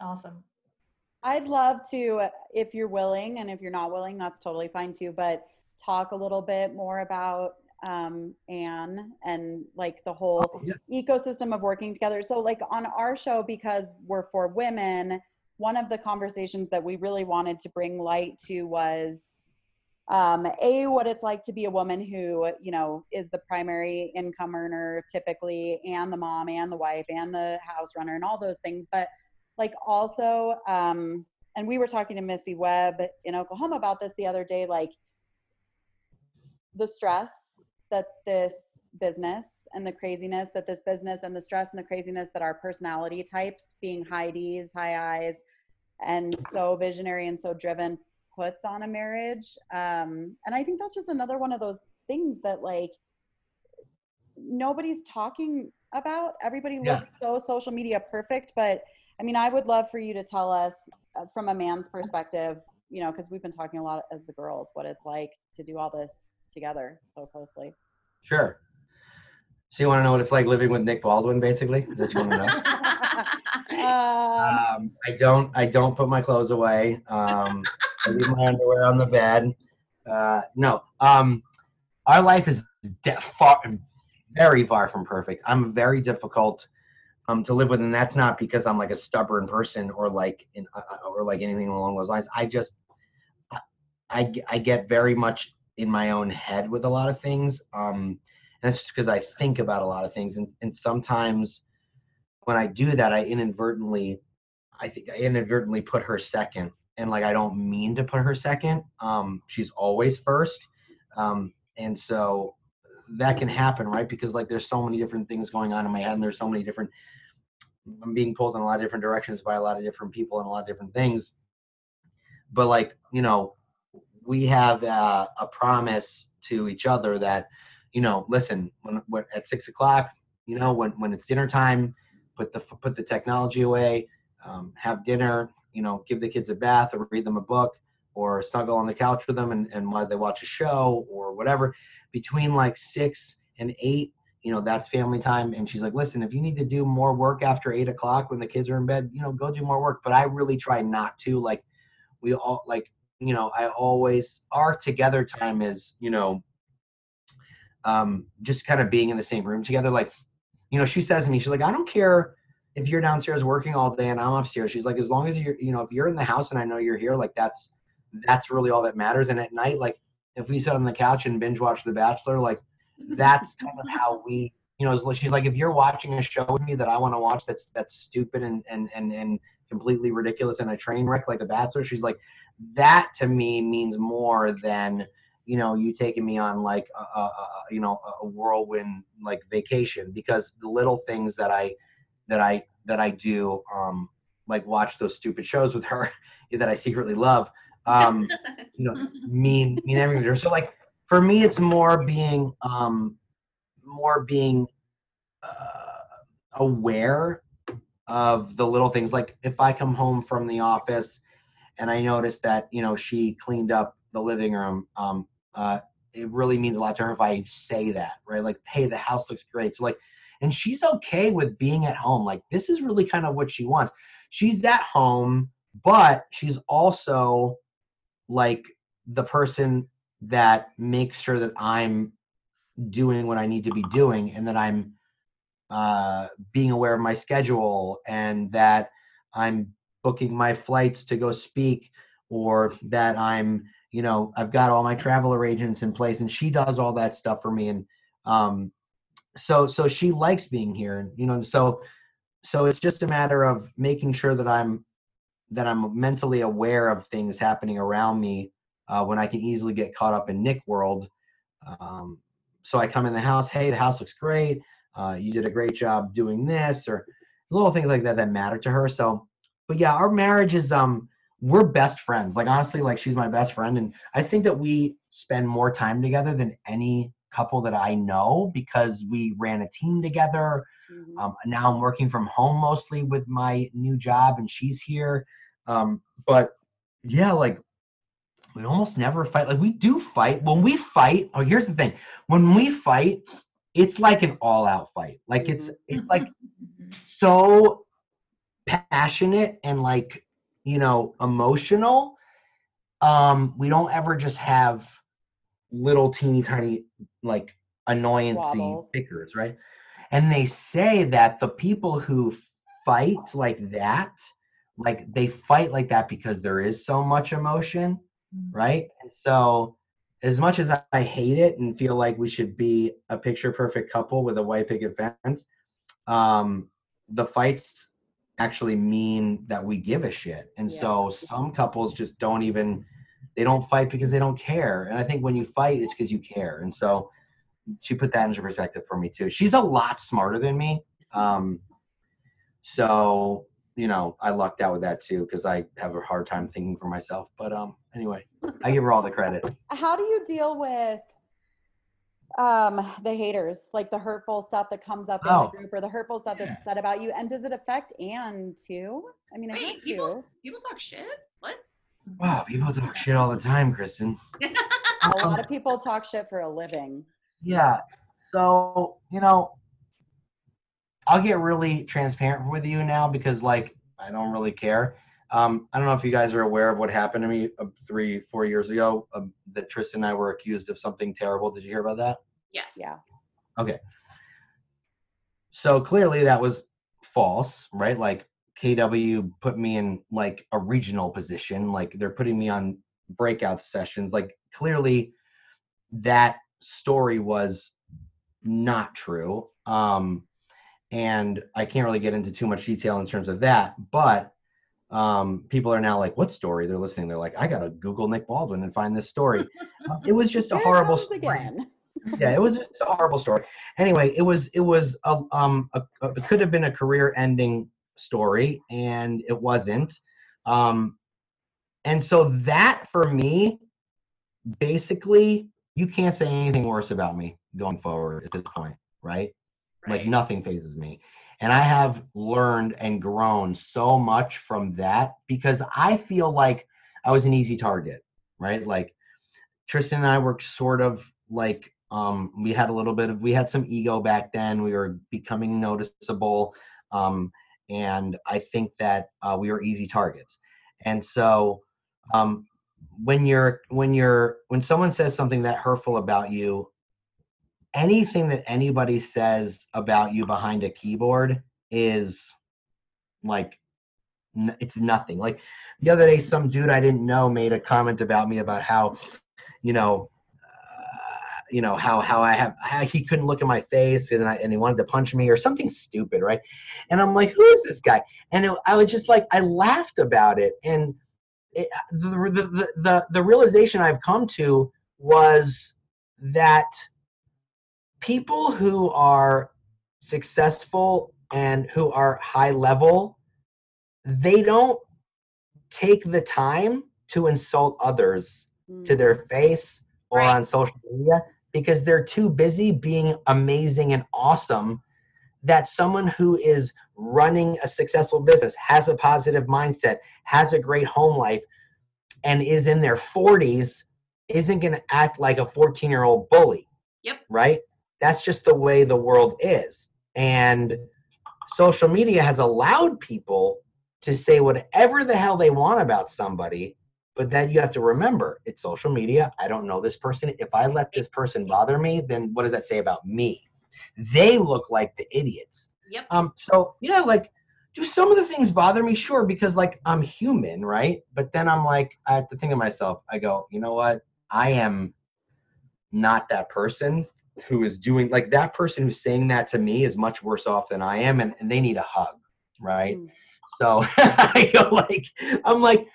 Awesome. I'd love to, if you're willing, and if you're not willing, that's totally fine too, but talk a little bit more about um, Anne and like the whole oh, yeah. ecosystem of working together. So like on our show, because we're for women, one of the conversations that we really wanted to bring light to was, um, A, what it's like to be a woman who, you know, is the primary income earner typically, and the mom and the wife and the house runner and all those things. But like also, um, and we were talking to Missy Webb in Oklahoma about this the other day, like the stress that this business and the craziness that this business and the stress and the craziness that our personality types, being high D's, high I's, and so visionary and so driven, puts on a marriage. Um, and I think that's just another one of those things that like nobody's talking about. Everybody yeah. looks so social media perfect, but I mean, I would love for you to tell us uh, from a man's perspective, you know, because we've been talking a lot as the girls, what it's like to do all this together so closely. Sure. So you want to know what it's like living with Nick Baldwin, basically? Is that you want to know? um, um, I don't. I don't put my clothes away. Um, I leave my underwear on the bed. Uh, no. Um, our life is de- far, very far from perfect. I'm very difficult um, to live with, and that's not because I'm like a stubborn person or like in, uh, or like anything along those lines. I just, I, I get very much in my own head with a lot of things. Um, And that's just because I think about a lot of things. And, and sometimes when I do that, I inadvertently, I think I inadvertently put her second. And like, I don't mean to put her second. Um, she's always first. Um, and so that can happen, right? Because like, there's so many different things going on in my head, and there's so many different, I'm being pulled in a lot of different directions by a lot of different people and a lot of different things. But like, you know, we have uh, a promise to each other that, you know, listen, when, when at six o'clock, you know, when, when it's dinner time, put the, put the technology away, um, have dinner, you know, give the kids a bath or read them a book or snuggle on the couch with them and, and while they watch a show or whatever. Between like six and eight, you know, that's family time. And she's like, listen, if you need to do more work after eight o'clock when the kids are in bed, you know, go do more work. But I really try not to, like, we all like, you know, I always, our together time is, you know, um, just kind of being in the same room together. Like, you know, she says to me, she's like, I don't care if you're downstairs working all day and I'm upstairs. She's like, as long as you're, you know, if you're in the house and I know you're here, like that's, that's really all that matters. And at night, like if we sit on the couch and binge watch The Bachelor, like that's kind of how we, you know, she's like, if you're watching a show with me that I want to watch, that's, that's stupid and, and, and, and completely ridiculous and a train wreck like The Bachelor. She's like, that to me means more than, you know, you taking me on like a, a you know, a whirlwind like vacation, because the little things that I, that I, that I do, um, like watch those stupid shows with her that I secretly love, um, you know, mean, mean everything to her. So like, for me, it's more being, um, more being, uh, aware of the little things. Like if I come home from the office and I notice that, you know, she cleaned up the living room, um, uh, it really means a lot to her if I say that, right? Like, hey, the house looks great. So like, and she's okay with being at home. Like this is really kind of what she wants. She's at home, but she's also like the person that makes sure that I'm doing what I need to be doing and that I'm uh, being aware of my schedule and that I'm booking my flights to go speak, or that I'm, you know, I've got all my traveler agents in place, and she does all that stuff for me. And um, so, so she likes being here, and, you know, so, so it's just a matter of making sure that I'm, that I'm mentally aware of things happening around me uh, when I can easily get caught up in Nick world. Um, so I come in the house, hey, the house looks great. Uh, you did a great job doing this, or little things like that, that matter to her. So, but yeah, our marriage is, um, we're best friends. Like, honestly, like she's my best friend. And I think that we spend more time together than any couple that I know, because we ran a team together. Mm-hmm. Um, now I'm working from home mostly with my new job, and she's here. Um, but yeah, like we almost never fight. Like we do fight. When we fight, oh, here's the thing. When we fight, it's like an all out fight. Like mm-hmm. it's, it's like so passionate and like, you know, emotional. Um, we don't ever just have little teeny tiny, like annoyancy pickers, right? And they say that the people who fight like that, like they fight like that because there is so much emotion, right? And so as much as I hate it and feel like we should be a picture perfect couple with a white picket fence, um, the fights actually mean that we give a shit. And yeah. So some couples just don't even, they don't fight because they don't care. And I think when you fight, it's because you care. And so she put that into perspective for me too. She's a lot smarter than me. Um, so, you know, I lucked out with that too, because I have a hard time thinking for myself. But um, anyway, I give her all the credit. How do you deal with um, the haters, like the hurtful stuff that comes up oh. in the group, or the hurtful stuff yeah. that's said about you? And does it affect Anne too? I mean, I Wait, people, people talk shit? What? Wow, people talk shit all the time, Kristen. A lot of people talk shit for a living. Yeah. So, you know, I'll get really transparent with you now, because like, I don't really care. Um, I don't know if you guys are aware of what happened to me uh, three, four years ago, uh, that Tristan and I were accused of something terrible. Did you hear about that? Yes. Yeah. Okay. So clearly that was false, right? Like K W put me in like a regional position. Like they're putting me on breakout sessions. Like clearly that story was not true. Um, and I can't really get into too much detail in terms of that, but um, people are now like, what story? They're listening. They're like, I got to Google Nick Baldwin and find this story. um, it was just a horrible story. Again. Yeah, it was just a horrible story. Anyway, it was, it was, a, um, a, a, it could have been a career ending story, and it wasn't. Um, and so that for me basically, you can't say anything worse about me going forward at this point, right? Right. Like, nothing phases me. And I have learned and grown so much from that, because I feel like I was an easy target, right? Like, Tristan and I were sort of like, um, we had a little bit of, we had some ego back then. We were becoming noticeable. Um, and I think that uh, we were easy targets. And so um, when you're, when you're, when someone says something that hurtful about you, anything that anybody says about you behind a keyboard is like, n- it's nothing. Like, the other day, some dude I didn't know made a comment about me about how, you know, uh, you know, how, how I have, how he couldn't look at my face and I, and he wanted to punch me or something stupid. Right. And I'm like, who is this guy? And it, I was just like, I laughed about it. And it, the, the, the, the realization I've come to was that people who are successful and who are high level, they don't take the time to insult others mm. to their face or right. on social media, because they're too busy being amazing and awesome that someone who is running a successful business, has a positive mindset, has a great home life, and is in their forties isn't going to act like a fourteen-year-old bully. Yep. Right? That's just the way the world is. And social media has allowed people to say whatever the hell they want about somebody, but then you have to remember, it's social media. I don't know this person. If I let this person bother me, then what does that say about me? They look like the idiots. Yep. Um. So, yeah, like, do some of the things bother me? Sure, because, like, I'm human, right? But then I'm like, I have to think of myself. I go, you know what? I am not that person who is doing, like, that person who's saying that to me is much worse off than I am, and, and they need a hug, right? Mm. So I go, like, I'm like,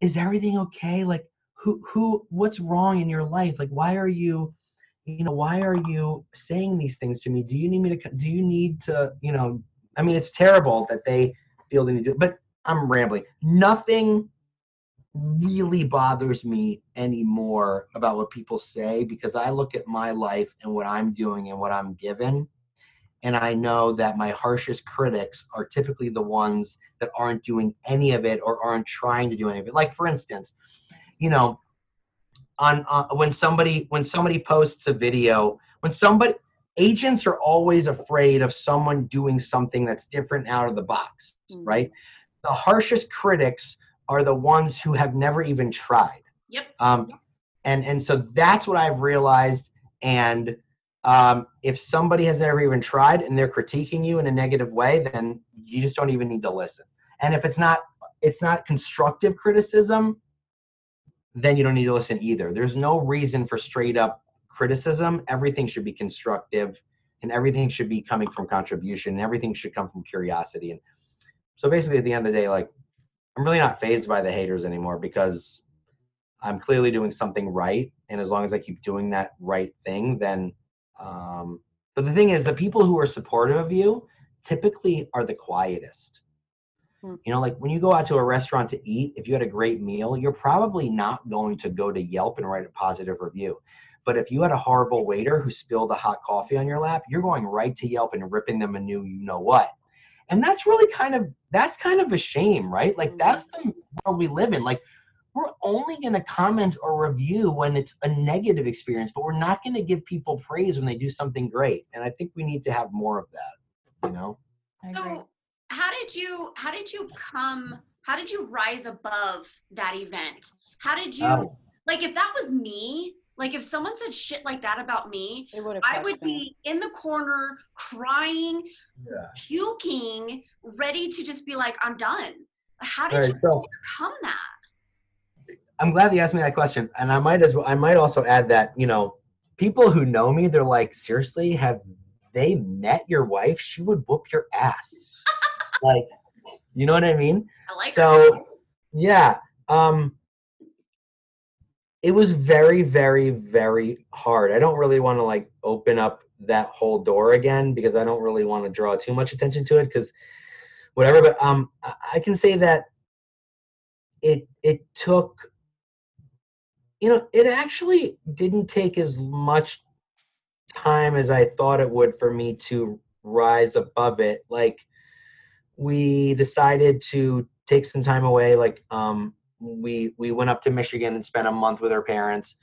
is everything okay? Like, who, who, what's wrong in your life? Like, why are you, you know, why are you saying these things to me? Do you need me to, do you need to, you know, I mean, it's terrible that they feel they need to, but I'm rambling. Nothing really bothers me anymore about what people say, because I look at my life and what I'm doing and what I'm given, and I know that my harshest critics are typically the ones that aren't doing any of it or aren't trying to do any of it. Like, for instance, you know, on uh, when somebody when somebody posts a video, when somebody agents are always afraid of someone doing something that's different out of the box, mm-hmm. right? The harshest critics are the ones who have never even tried. Yep. Um, yep. And, and so that's what I've realized. And um, if somebody has never even tried and they're critiquing you in a negative way, then you just don't even need to listen. And if it's not, it's not constructive criticism, then you don't need to listen either. There's no reason for straight up criticism. Everything should be constructive, and everything should be coming from contribution, and everything should come from curiosity. And so basically at the end of the day, like, I'm really not fazed by the haters anymore, because I'm clearly doing something right. And as long as I keep doing that right thing, then, um, but the thing is, the people who are supportive of you typically are the quietest. Hmm. You know, like, when you go out to a restaurant to eat, if you had a great meal, you're probably not going to go to Yelp and write a positive review. But if you had a horrible waiter who spilled a hot coffee on your lap, you're going right to Yelp and ripping them a new, you know what. And that's really kind of, that's kind of a shame, right? Like, that's the world we live in. Like, we're only going to comment or review when it's a negative experience, but we're not going to give people praise when they do something great. And I think we need to have more of that, you know? So how did you, how did you come, how did you rise above that event? How did you, um, like, if that was me, like, if someone said shit like that about me, I would be in the corner crying, yeah. puking, ready to just be like, I'm done. How did right, you so, overcome that? I'm glad you asked me that question. And I might as well, I might also add that, you know, people who know me, they're like, seriously, have they met your wife? She would whoop your ass. Like, you know what I mean? I like so, her. yeah. Um, It was very, very, very hard. I don't really want to, like, open up that whole door again, because I don't really want to draw too much attention to it, because whatever. But um, I can say that it it took you know, it actually didn't take as much time as I thought it would for me to rise above it. Like, we decided to take some time away. Like, um, we we went up to Michigan and spent a month with our parents.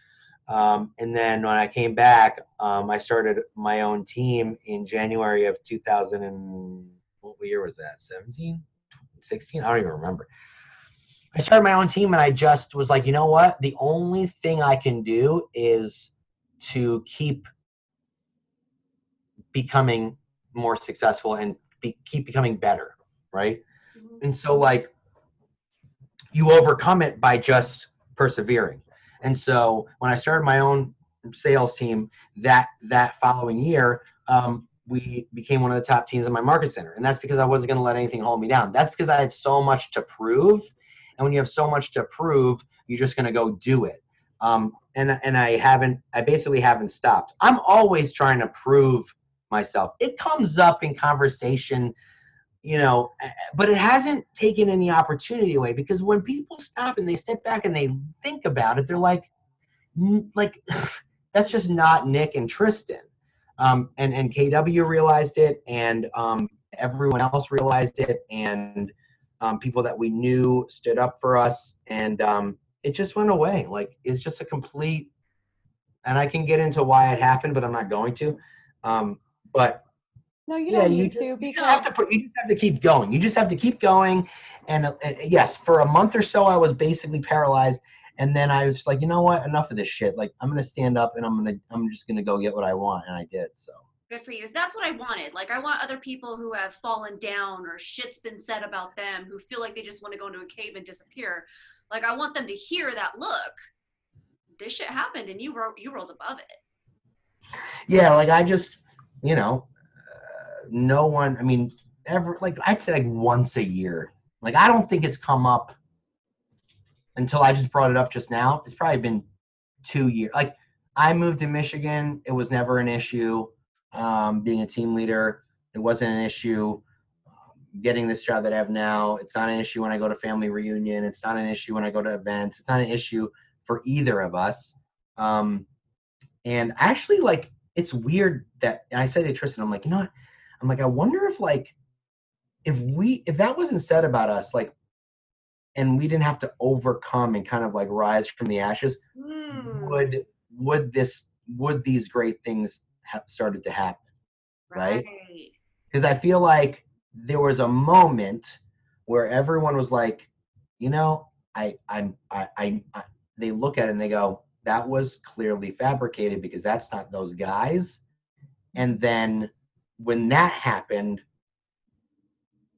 Um, and then when I came back, um, I started my own team in January of two thousand. And what year was that? seventeen, sixteen? I don't even remember. I started my own team, and I just was like, you know what? The only thing I can do is to keep becoming more successful and be, keep becoming better, right? Mm-hmm. And so, like, you overcome it by just persevering. And so when I started my own sales team that that following year, um, we became one of the top teams in my market center. And that's because I wasn't going to let anything hold me down. That's because I had so much to prove. And when you have so much to prove, you're just going to go do it. Um, and and I haven't, I basically haven't stopped. I'm always trying to prove myself. It comes up in conversation, you know, but it hasn't taken any opportunity away, because when people stop and they step back and they think about it, they're like, like, that's just not Nick and Tristan. Um, and, and K W realized it, and um, everyone else realized it. And um, people that we knew stood up for us, and um, it just went away. Like, it's just a complete, and I can get into why it happened, but I'm not going to. Um, but No, you yeah, don't need you to. Because... You just, have to put, you just have to keep going. You just have to keep going. And, and yes, for a month or so, I was basically paralyzed. And then I was like, you know what? Enough of this shit. Like, I'm going to stand up, and I'm going to, I'm just going to go get what I want. And I did. So good for you. So that's what I wanted. Like, I want other people who have fallen down or shit's been said about them, who feel like they just want to go into a cave and disappear. Like, I want them to hear that, look, this shit happened, and you ro- you rose above it. Yeah. Like, I just, you know, uh, no one, I mean, ever, like, I'd say like once a year. Like, I don't think it's come up until I just brought it up just now. It's probably been two years. Like, I moved to Michigan. It was never an issue. Um, being a team leader, it wasn't an issue. Um, getting this job that I have now, it's not an issue when I go to family reunion. It's not an issue when I go to events. It's not an issue for either of us. Um, and actually, like, it's weird that, and I said to Tristan, I'm like, you know what? I'm like, I wonder if, like, if we, if that wasn't said about us, like, and we didn't have to overcome and kind of like rise from the ashes, mm. would would this would these great things have started to happen, right? Because right. I feel like there was a moment where everyone was like, you know, I I'm I, I I they look at it and they go, that was clearly fabricated, because that's not those guys. And then when that happened,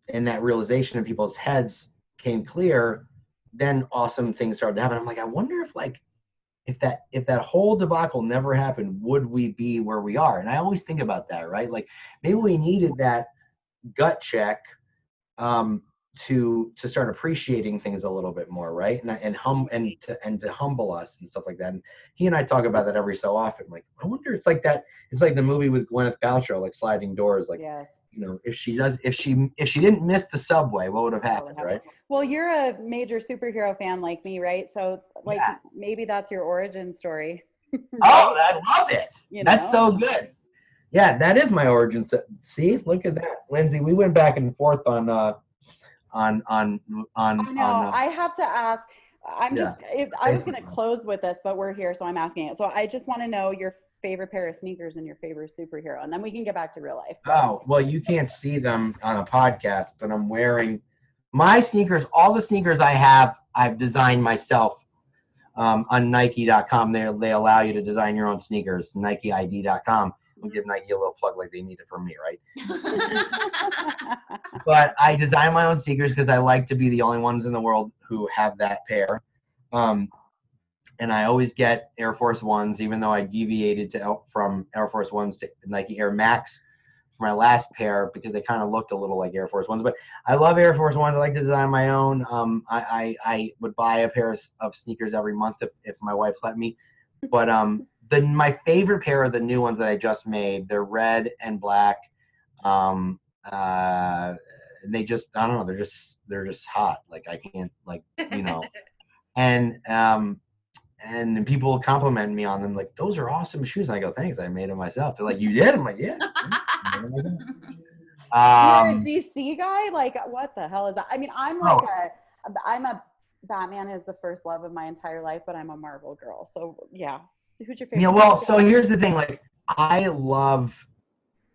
and that realization in people's heads came clear, then awesome things started to happen. I'm like, I wonder if, like, if that if that whole debacle never happened, would we be where we are? And I always think about that, right? Like, maybe we needed that gut check um, to to start appreciating things a little bit more, right? And and hum and to and to humble us and stuff like that. And he and I talk about that every so often. Like, I wonder, it's like that. It's like the movie with Gwyneth Paltrow, like Sliding Doors, like. Yes. You know, if she does, if she, if she didn't miss the subway, what would have happened, right? Well, you're a major superhero fan like me, right? So, like, yeah. Maybe that's your origin story. Right? Oh, I love it. You that's know? So good. Yeah, that is my origin. See, look at that, Lindsay. We went back and forth on, uh, on, on, on. I know. On, uh, I have to ask. I'm yeah, just. If, I was going to close with this, but we're here, so I'm asking it. So I just want to know your favorite pair of sneakers and your favorite superhero, and then we can get back to real life. Oh, well, you can't see them on a podcast, but I'm wearing my sneakers. All the sneakers I have, I've designed myself um, on Nike dot com. They they allow you to design your own sneakers. Nike I D dot com. We'll give Nike a little plug, like they need it from me, right? But I design my own sneakers because I like to be the only ones in the world who have that pair. Um, And I always get Air Force Ones, even though I deviated to from Air Force Ones to Nike Air Max for my last pair, because they kind of looked a little like Air Force Ones. But I love Air Force Ones. I like to design my own. Um, I, I I would buy a pair of sneakers every month if, if my wife let me. But um, the my favorite pair are the new ones that I just made. They're red and black. Um, uh, they just I don't know. They're just they're just hot. Like I can't like you know. And um. And people compliment me on them, like, those are awesome shoes. And I go, thanks, I made them myself. They're like, you did? I'm like, yeah. um, You're a D C guy? Like, what the hell is that? I mean, I'm like oh. a, I'm a, Batman is the first love of my entire life, but I'm a Marvel girl. So, yeah. Who's your favorite? Yeah, well, so here's the thing. Like, I love,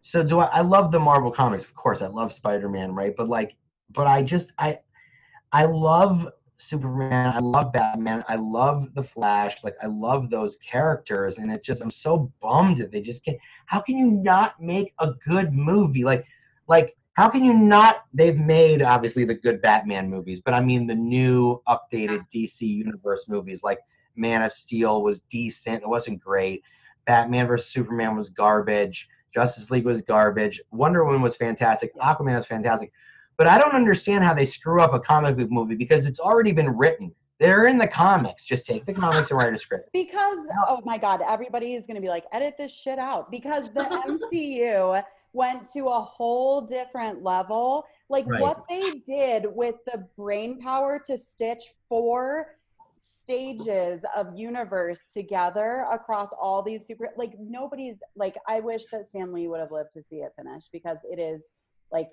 so do I, I love the Marvel comics, of course. I love Spider-Man, right? But, like, but I just, I, I love Superman, I love Batman, I love the Flash, like I love those characters, and it's just, I'm so bummed that they just can't. How can you not make a good movie? Like, like how can you not? They've made obviously the good Batman movies, but I mean the new updated D C universe movies, like Man of Steel was decent, it wasn't great. Batman versus Superman was garbage. Justice League was garbage. Wonder Woman was fantastic. Aquaman was fantastic. But I don't understand how they screw up a comic book movie because it's already been written. They're in the comics. Just take the comics and write a script. Because, oh my God, everybody is going to be like, edit this shit out. Because the M C U went to a whole different level. Like right. what they did with the brain power to stitch four stages of universe together across all these super, like nobody's, like I wish that Stan Lee would have lived to see it finished because it is like,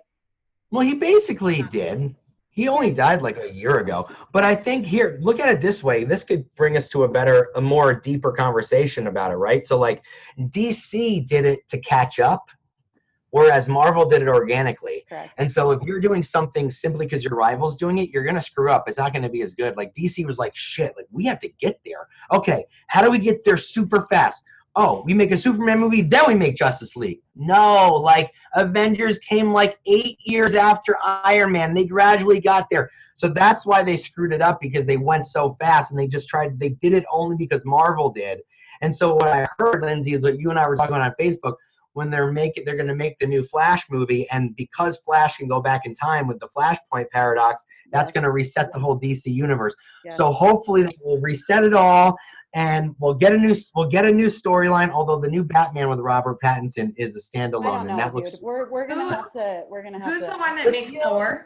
well, he basically did. He only died like a year ago. But I think here, look at it this way. This could bring us to a better, a more deeper conversation about it, right? So like D C did it to catch up, whereas Marvel did it organically. Correct. And so if you're doing something simply because your rival's doing it, you're going to screw up. It's not going to be as good. Like D C was like, shit, like we have to get there. Okay, how do we get there super fast? Oh, we make a Superman movie, then we make Justice League. No, like, Avengers came like eight years after Iron Man. They gradually got there. So that's why they screwed it up, because they went so fast, and they just tried, they did it only because Marvel did. And so what I heard, Lindsay, is what you and I were talking about on Facebook, when they're making, they're going to make the new Flash movie, and because Flash can go back in time with the Flashpoint paradox, that's going to reset the whole D C universe. Yeah. So hopefully they will reset it all, and we'll get a new we'll get a new storyline. Although the new Batman with Robert Pattinson is a standalone, know, and that dude. looks we're we're gonna Ooh. have to we're gonna have who's to. Who's the one that makes Thor?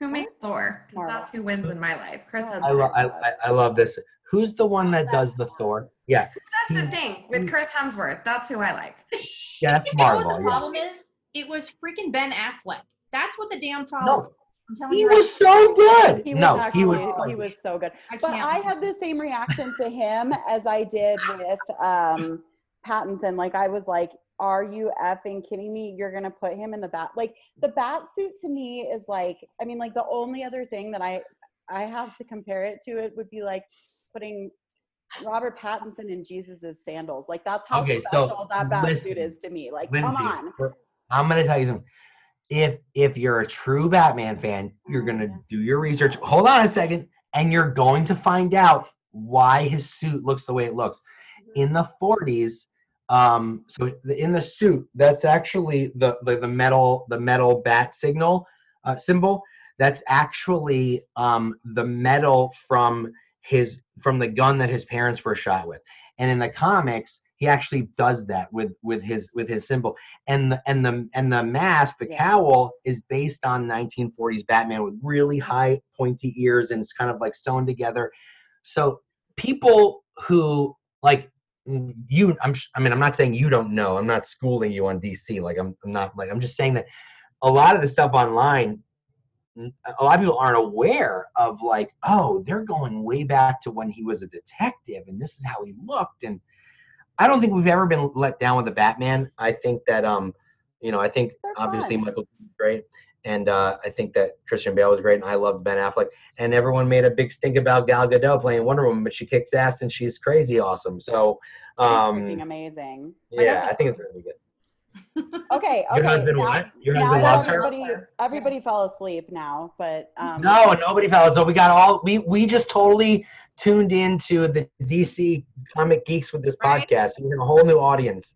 Who makes Thor? Marvel. That's who wins in my life. Chris. I, lo- I, I I love this. Who's the one that does the Thor? Yeah. That's the thing with Chris Hemsworth. That's who I like. Yeah, that's Marvel. You know what the problem yeah. is? It was freaking Ben Affleck. That's what the damn problem no. He was right. so good. He was no, actually, he was. He was so good. I but I had the same reaction to him as I did with um, Pattinson. Like I was like, "Are you effing kidding me? You're gonna put him in the bat? Like the bat suit to me is like. I mean, like the only other thing that I I have to compare it to it would be like putting Robert Pattinson in Jesus's sandals. Like that's how okay, special so that bat listen, suit is to me. Like Lindsay, come on. For, I'm gonna tell you something. If if you're a true Batman fan, you're going to do your research. Hold on a second. And you're going to find out why his suit looks the way it looks. In the forties, um, so in the suit, that's actually the, the, the metal the metal bat signal uh, symbol. That's actually um, the metal from his from the gun that his parents were shot with. And in the comics, he actually does that with, with his with his symbol, and the and the and the mask, the yeah. cowl, is based on nineteen forties Batman with really high pointy ears, and it's kind of like sewn together. So people who like you, I'm I mean I'm not saying you don't know. I'm not schooling you on D C. Like I'm I'm not like I'm just saying that a lot of the stuff online, a lot of people aren't aware of like oh they're going way back to when he was a detective, and this is how he looked and. I don't think we've ever been let down with the Batman. I think that, um, you know, I think They're obviously fun. Michael was great, and uh, I think that Christian Bale was great, and I loved Ben Affleck. And everyone made a big stink about Gal Gadot playing Wonder Woman, but she kicks ass and she's crazy awesome. So, um, freaking amazing. Yeah, I, I think it's really good. okay, okay. Your husband now, what? Your husband loves everybody, her? Everybody fell asleep now, but um, no, nobody fell asleep. So we got all we we just totally. tuned into the D C comic geeks with this right? podcast. You're in a whole new audience.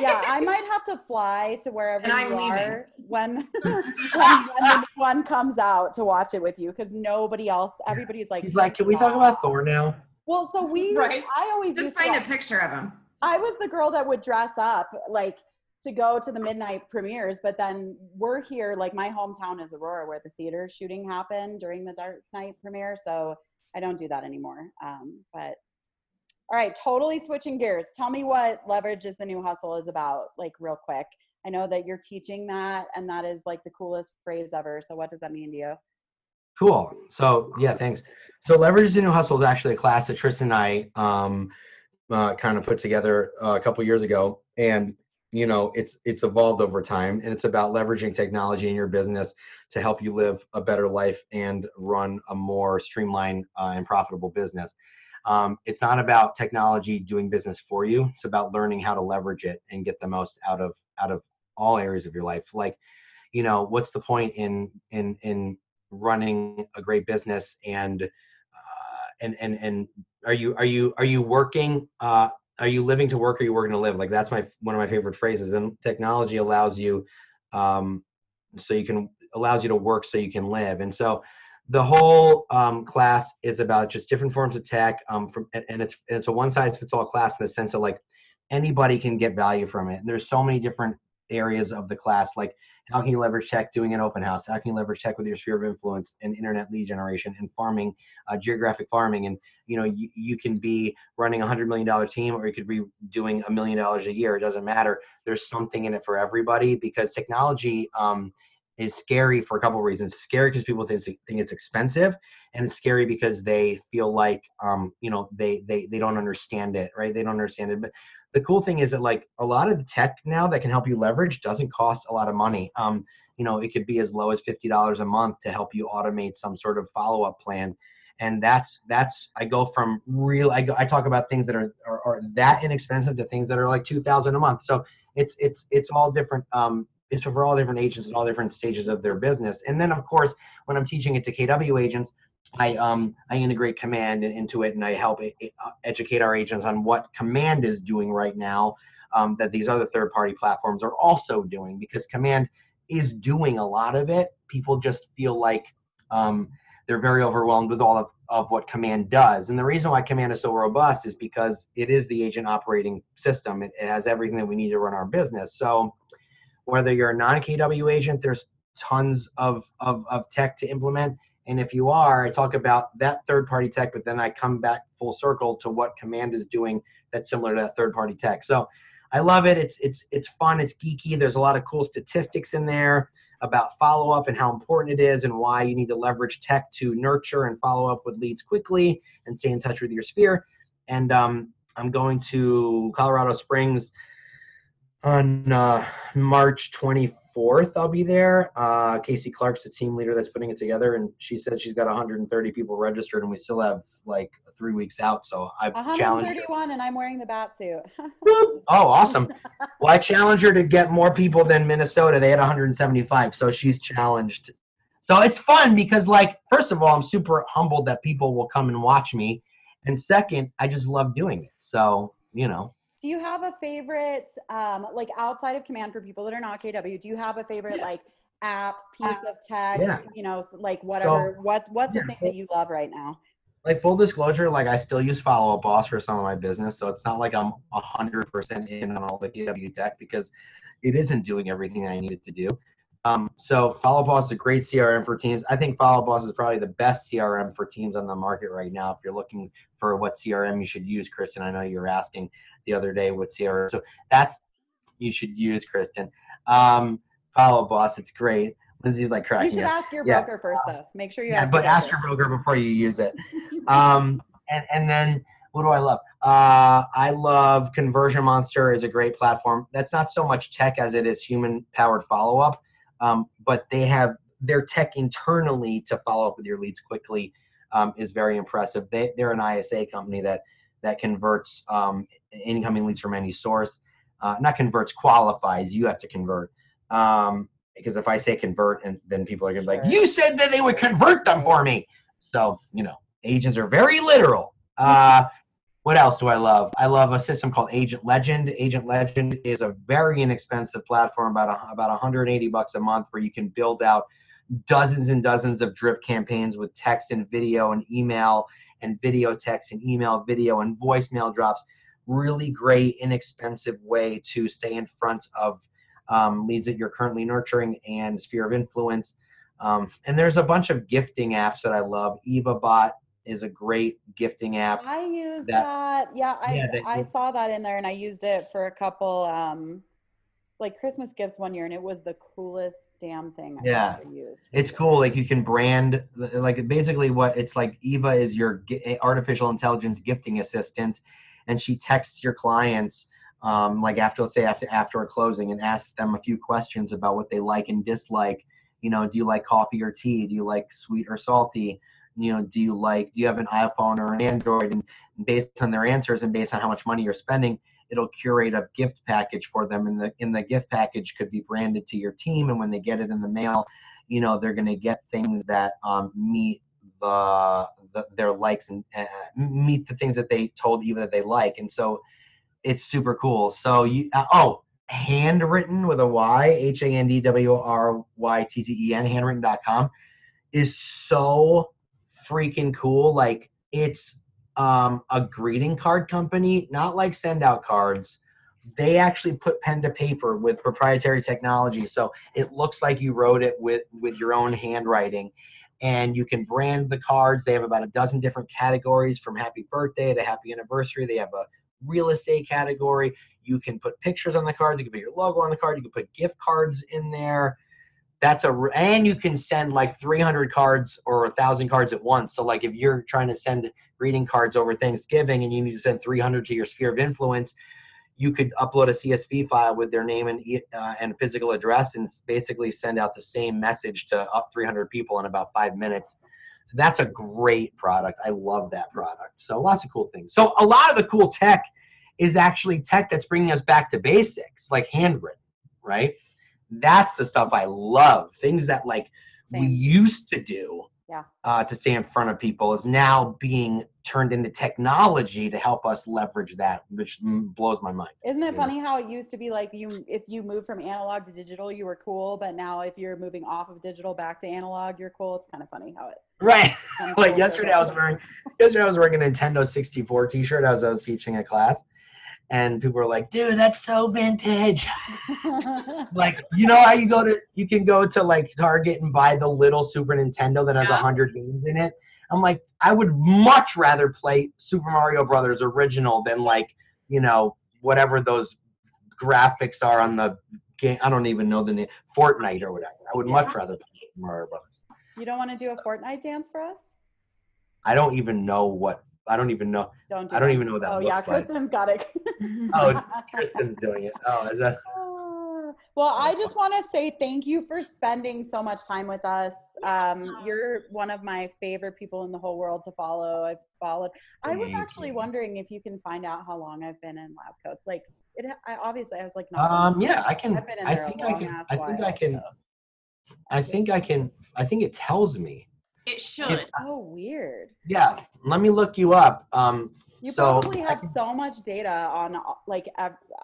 Yeah, I might have to fly to wherever and you I'm are when, when, when one comes out to watch it with you, because nobody else, everybody's like. He's like, can we talk about Thor now? Well, so we, right. I always just used find to, a picture of him. I was the girl that would dress up like to go to the midnight premieres, but then we're here, like my hometown is Aurora, where the theater shooting happened during the Dark Knight premiere, so. I don't do that anymore, um, but All right, totally switching gears. Tell me what Leverage is the New Hustle is about, like real quick. I know that you're teaching that, and that is like the coolest phrase ever. So what does that mean to you? Cool. So yeah, thanks. So Leverage is the New Hustle is actually a class that Tristan and I um, uh, kind of put together uh, a couple years ago. And you know, it's it's evolved over time, and it's about leveraging technology in your business to help you live a better life and run a more streamlined uh, and profitable business. Um, it's not about technology doing business for you. It's about learning how to leverage it and get the most out of out of all areas of your life. Like, you know, what's the point in in in running a great business and uh, and and and are you are you are you working? Uh, Are you living to work or are you working to live? Like that's my one of my favorite phrases. And technology allows you, um, so you can allows you to work so you can live. And so, the whole um, class is about just different forms of tech. Um, from and, and it's it's a one size fits all class in the sense of like anybody can get value from it. And there's so many different areas of the class. Like how can you leverage tech doing an open house? How can you leverage tech with your sphere of influence and internet lead generation and farming, uh, geographic farming? And, you know, you, you can be running a hundred million dollar team, or you could be doing a million dollars a year. It doesn't matter. There's something in it for everybody, because technology um, is scary for a couple of reasons. It's scary because people think, think it's expensive, and it's scary because they feel like, um, you know, they, they, they don't understand it, right? They don't understand it. But the cool thing is that like a lot of the tech now that can help you leverage doesn't cost a lot of money. Um, you know, it could be as low as fifty dollars a month to help you automate some sort of follow-up plan. And that's, that's, I go from real, I, go, I talk about things that are, are, are that inexpensive to things that are like two thousand dollars a month. So it's, it's, it's all different. Um, it's for all different agents at all different stages of their business. And then of course, when I'm teaching it to K W agents, I um I integrate Command into it, and I help it, it, uh, educate our agents on what Command is doing right now um, that these other third-party platforms are also doing, because Command is doing a lot of it. People just feel like um, they're very overwhelmed with all of, of what Command does. And the reason why Command is so robust is because it is the agent operating system. It, it has everything that we need to run our business. So whether you're a non-K W agent, there's tons of, of, of tech to implement. And if you are, I talk about that third-party tech, but then I come back full circle to what Command is doing that's similar to that third-party tech. So I love it. It's it's it's fun. It's geeky. There's a lot of cool statistics in there about follow-up and how important it is and why you need to leverage tech to nurture and follow up with leads quickly and stay in touch with your sphere. And um, I'm going to Colorado Springs on uh, March twenty-fourth. I'll be there. Uh, Casey Clark's the team leader that's putting it together, and she said she's got one hundred thirty people registered, and we still have like three weeks out. So I challenge one hundred thirty-one, and I'm wearing the bat suit. Oh, awesome! Well, I challenge her to get more people than Minnesota. They had one hundred seventy-five, so she's challenged. So it's fun because, like, first of all, I'm super humbled that people will come and watch me, and second, I just love doing it. So you know. Do you have a favorite, um, like outside of Command for people that are not K W, do you have a favorite yeah. like app, piece uh, of tech, yeah. you know, like whatever, so, what, what's yeah. the thing that you love right now? Like full disclosure, like I still use Follow Up Boss for some of my business. So it's not like I'm a hundred percent in on all the K W tech, because it isn't doing everything I need it to do. Um, so Follow Up Boss is a great C R M for teams. I think Follow Up Boss is probably the best C R M for teams on the market right now. If you're looking for what C R M you should use, Kristen, I know you were asking the other day what C R M. So that's you should use, Kristen. Um, Follow Up Boss, it's great. Lindsay's like cracking. You should up. ask your yeah. broker first, though. Make sure you yeah, ask. But your ask your broker before you use it. um, and and then what do I love? Uh, I love Conversion Monster is a great platform. That's not so much tech as it is human powered follow up. Um, but they have their tech internally to follow up with your leads quickly um, is very impressive. They, they're an I S A company that that converts um, incoming leads from any source. Uh, not converts, qualifies. You have to convert. Um, because if I say convert, and then people are going to be like, you said that they would convert them for me. So, you know, agents are very literal. Uh, what else do I love? I love a system called Agent Legend. Agent Legend is a very inexpensive platform, about a, about one hundred eighty bucks a month, where you can build out dozens and dozens of drip campaigns with text and video and email and video text and email, video and voicemail drops. Really great, inexpensive way to stay in front of um, leads that you're currently nurturing and sphere of influence. Um, and there's a bunch of gifting apps that I love. EvaBot is a great gifting app. I use that. that. Yeah, I, yeah, that, I saw that in there and I used it for a couple, um, like Christmas gifts one year, and it was the coolest damn thing I've yeah. ever used. It's cool. Like you can brand, like basically what it's like, Eva is your artificial intelligence gifting assistant, and she texts your clients um, like after, let's say after, after a closing, and asks them a few questions about what they like and dislike. You know, do you like coffee or tea? Do you like sweet or salty? You know, do you like, do you have an iPhone or an Android? And based on their answers and based on how much money you're spending, it'll curate a gift package for them. And the, in the gift package could be branded to your team. And when they get it in the mail, you know, they're going to get things that um, meet the, the their likes and uh, meet the things that they told Eva that they like. And so it's super cool. So you, uh, oh, Handwrytten with a Y, H A N D W R Y T T E N, handwritten dot com is so freaking cool. Like it's um, a greeting card company, not like send out cards. They actually put pen to paper with proprietary technology. So it looks like you wrote it with, with your own handwriting, and you can brand the cards. They have about a dozen different categories, from happy birthday to happy anniversary. They have a real estate category. You can put pictures on the cards. You can put your logo on the card. You can put gift cards in there. That's a, and you can send like three hundred cards or a thousand cards at once. So like if you're trying to send greeting cards over Thanksgiving and you need to send three hundred to your sphere of influence, you could upload a C S V file with their name and, uh, and physical address, and basically send out the same message to up three hundred people in about five minutes. So that's a great product. I love that product. So lots of cool things. So a lot of the cool tech is actually tech that's bringing us back to basics, like handwritten, right? That's the stuff I love. Things that like Same. we used to do yeah. uh, to stay in front of people is now being turned into technology to help us leverage that, which blows my mind. Isn't it funny know? how it used to be like you, if you moved from analog to digital, you were cool. But now if you're moving off of digital back to analog, you're cool. It's kind of funny how it. Right. Like yesterday I was wearing, yesterday I was wearing a Nintendo sixty-four t-shirt. I was, I was teaching a class. And people were like, dude, that's so vintage. Like, you know how you go to, you can go to like Target and buy the little Super Nintendo that has a yeah. hundred games in it. I'm like, I would much rather play Super Mario Brothers original than like, you know, whatever those graphics are on the game. I don't even know the name, Fortnite or whatever. I would yeah. much rather play Super Mario Brothers. You don't want to do so, a Fortnite dance for us? I don't even know what. I don't even know. Don't do I don't that. even know what that oh, looks yeah, like. Oh, yeah, Kristen's got it. Oh, Kristen's doing it. Oh, is that? Uh, well, I just want to say thank you for spending so much time with us. Um, you're one of my favorite people in the whole world to follow. I've followed. Thank I was actually you. wondering if you can find out how long I've been in lab coats. Like, it, I obviously, I was like, no. Um, yeah, I can. I've been in I there think a long I can. I think I can. I think I can. I think it tells me. It should. It's, oh, weird. Yeah. Let me look you up. Um, you so probably have can, so much data on like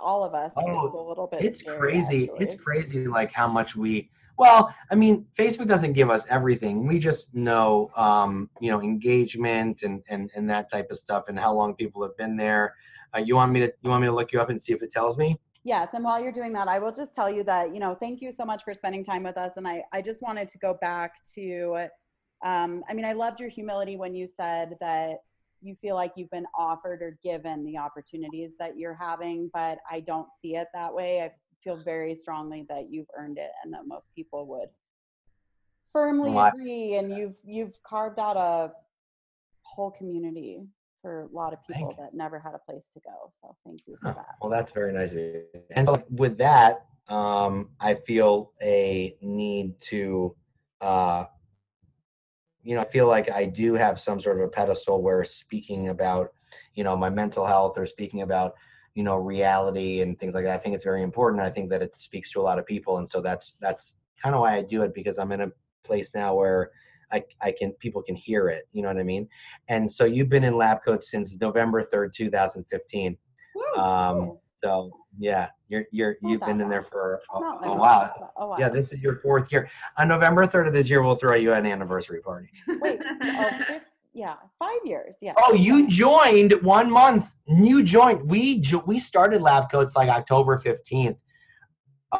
all of us. Oh, it's a little bit It's scary, crazy. Actually. It's crazy like how much we, well, I mean, Facebook doesn't give us everything. We just know, um, you know, engagement and, and, and that type of stuff, and how long people have been there. Uh, you want me to, you want me to look you up and see if it tells me? Yes. And while you're doing that, I will just tell you that, you know, thank you so much for spending time with us. And I, I just wanted to go back to, Um, I mean, I loved your humility when you said that you feel like you've been offered or given the opportunities that you're having, but I don't see it that way. I feel very strongly that you've earned it, and that most people would firmly agree. And you've, you've carved out a whole community for a lot of people that never had a place to go. So thank you for that. Well, that's very nice of you. And so with that, um, I feel a need to, uh, you know, I feel like I do have some sort of a pedestal where speaking about, you know, my mental health or speaking about, you know, reality and things like that, I think it's very important. I think that it speaks to a lot of people. And so that's, that's kind of why I do it, because I'm in a place now where I, I can, people can hear it, you know what I mean? And so you've been in lab coats since November third, two thousand fifteen. Woo, um, cool. So yeah, you're, you're, Not you've been bad. in there for a, like a, while. a while. Yeah, this is your fourth year. On November third of this year, we'll throw you an anniversary party. Wait, uh, fifth, yeah, five years, yeah. Oh, you joined one month. You joined. We we started Lab Coats like October fifteenth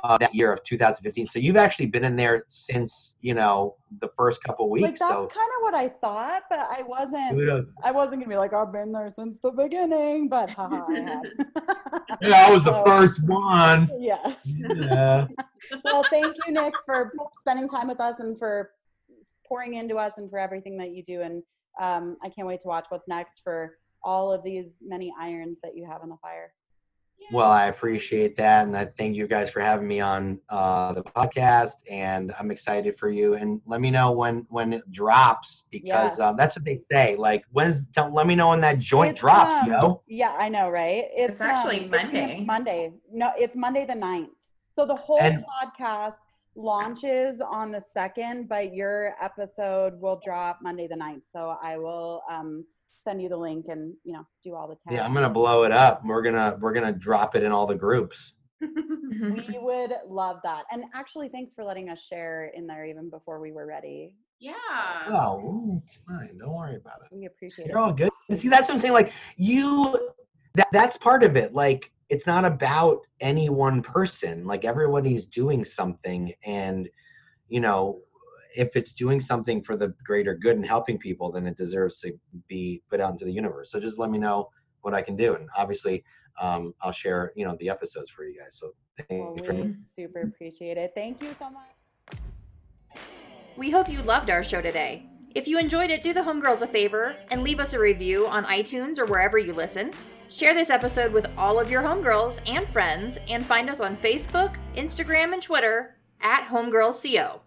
uh, that year of two thousand fifteen. So you've actually been in there since, you know, the first couple weeks. Like, that's so. kind of what I thought, but I wasn't, I wasn't going to be like, I've been there since the beginning, but haha, I had. Yeah, I was so, the first one. Yes. Yeah. Well, thank you, Nick, for spending time with us and for pouring into us and for everything that you do. And um, I can't wait to watch what's next for all of these many irons that you have on the fire. Well, I appreciate that, and I thank you guys for having me on uh, the podcast, and I'm excited for you. And let me know when, when it drops, because yes. um, that's what they say. Like, when's tell, let me know when that joint it's, drops, um, yo. Yeah, I know, right? It's, it's actually um, Monday. It's Monday. No, it's Monday the ninth. So the whole and, podcast launches on the second, but your episode will drop Monday the ninth. So I will um, – send you the link and, you know, do all the tags. Yeah, I'm going to blow it up. We're going to, we're going to drop it in all the groups. We would love that. And actually, thanks for letting us share in there even before we were ready. Yeah. Oh, it's fine. Don't worry about it. We appreciate You're it. You're all good. And see, that's what I'm saying. Like you, that, that's part of it. Like, it's not about any one person. Like, everybody's doing something, and, you know, if it's doing something for the greater good and helping people, then it deserves to be put out into the universe. So just let me know what I can do. And obviously um, I'll share, you know, the episodes for you guys. So thank you for me. Super appreciate it. Thank you so much. We hope you loved our show today. If you enjoyed it, do the homegirls a favor and leave us a review on iTunes or wherever you listen. Share this episode with all of your homegirls and friends, and find us on Facebook, Instagram, and Twitter at homegirlsco.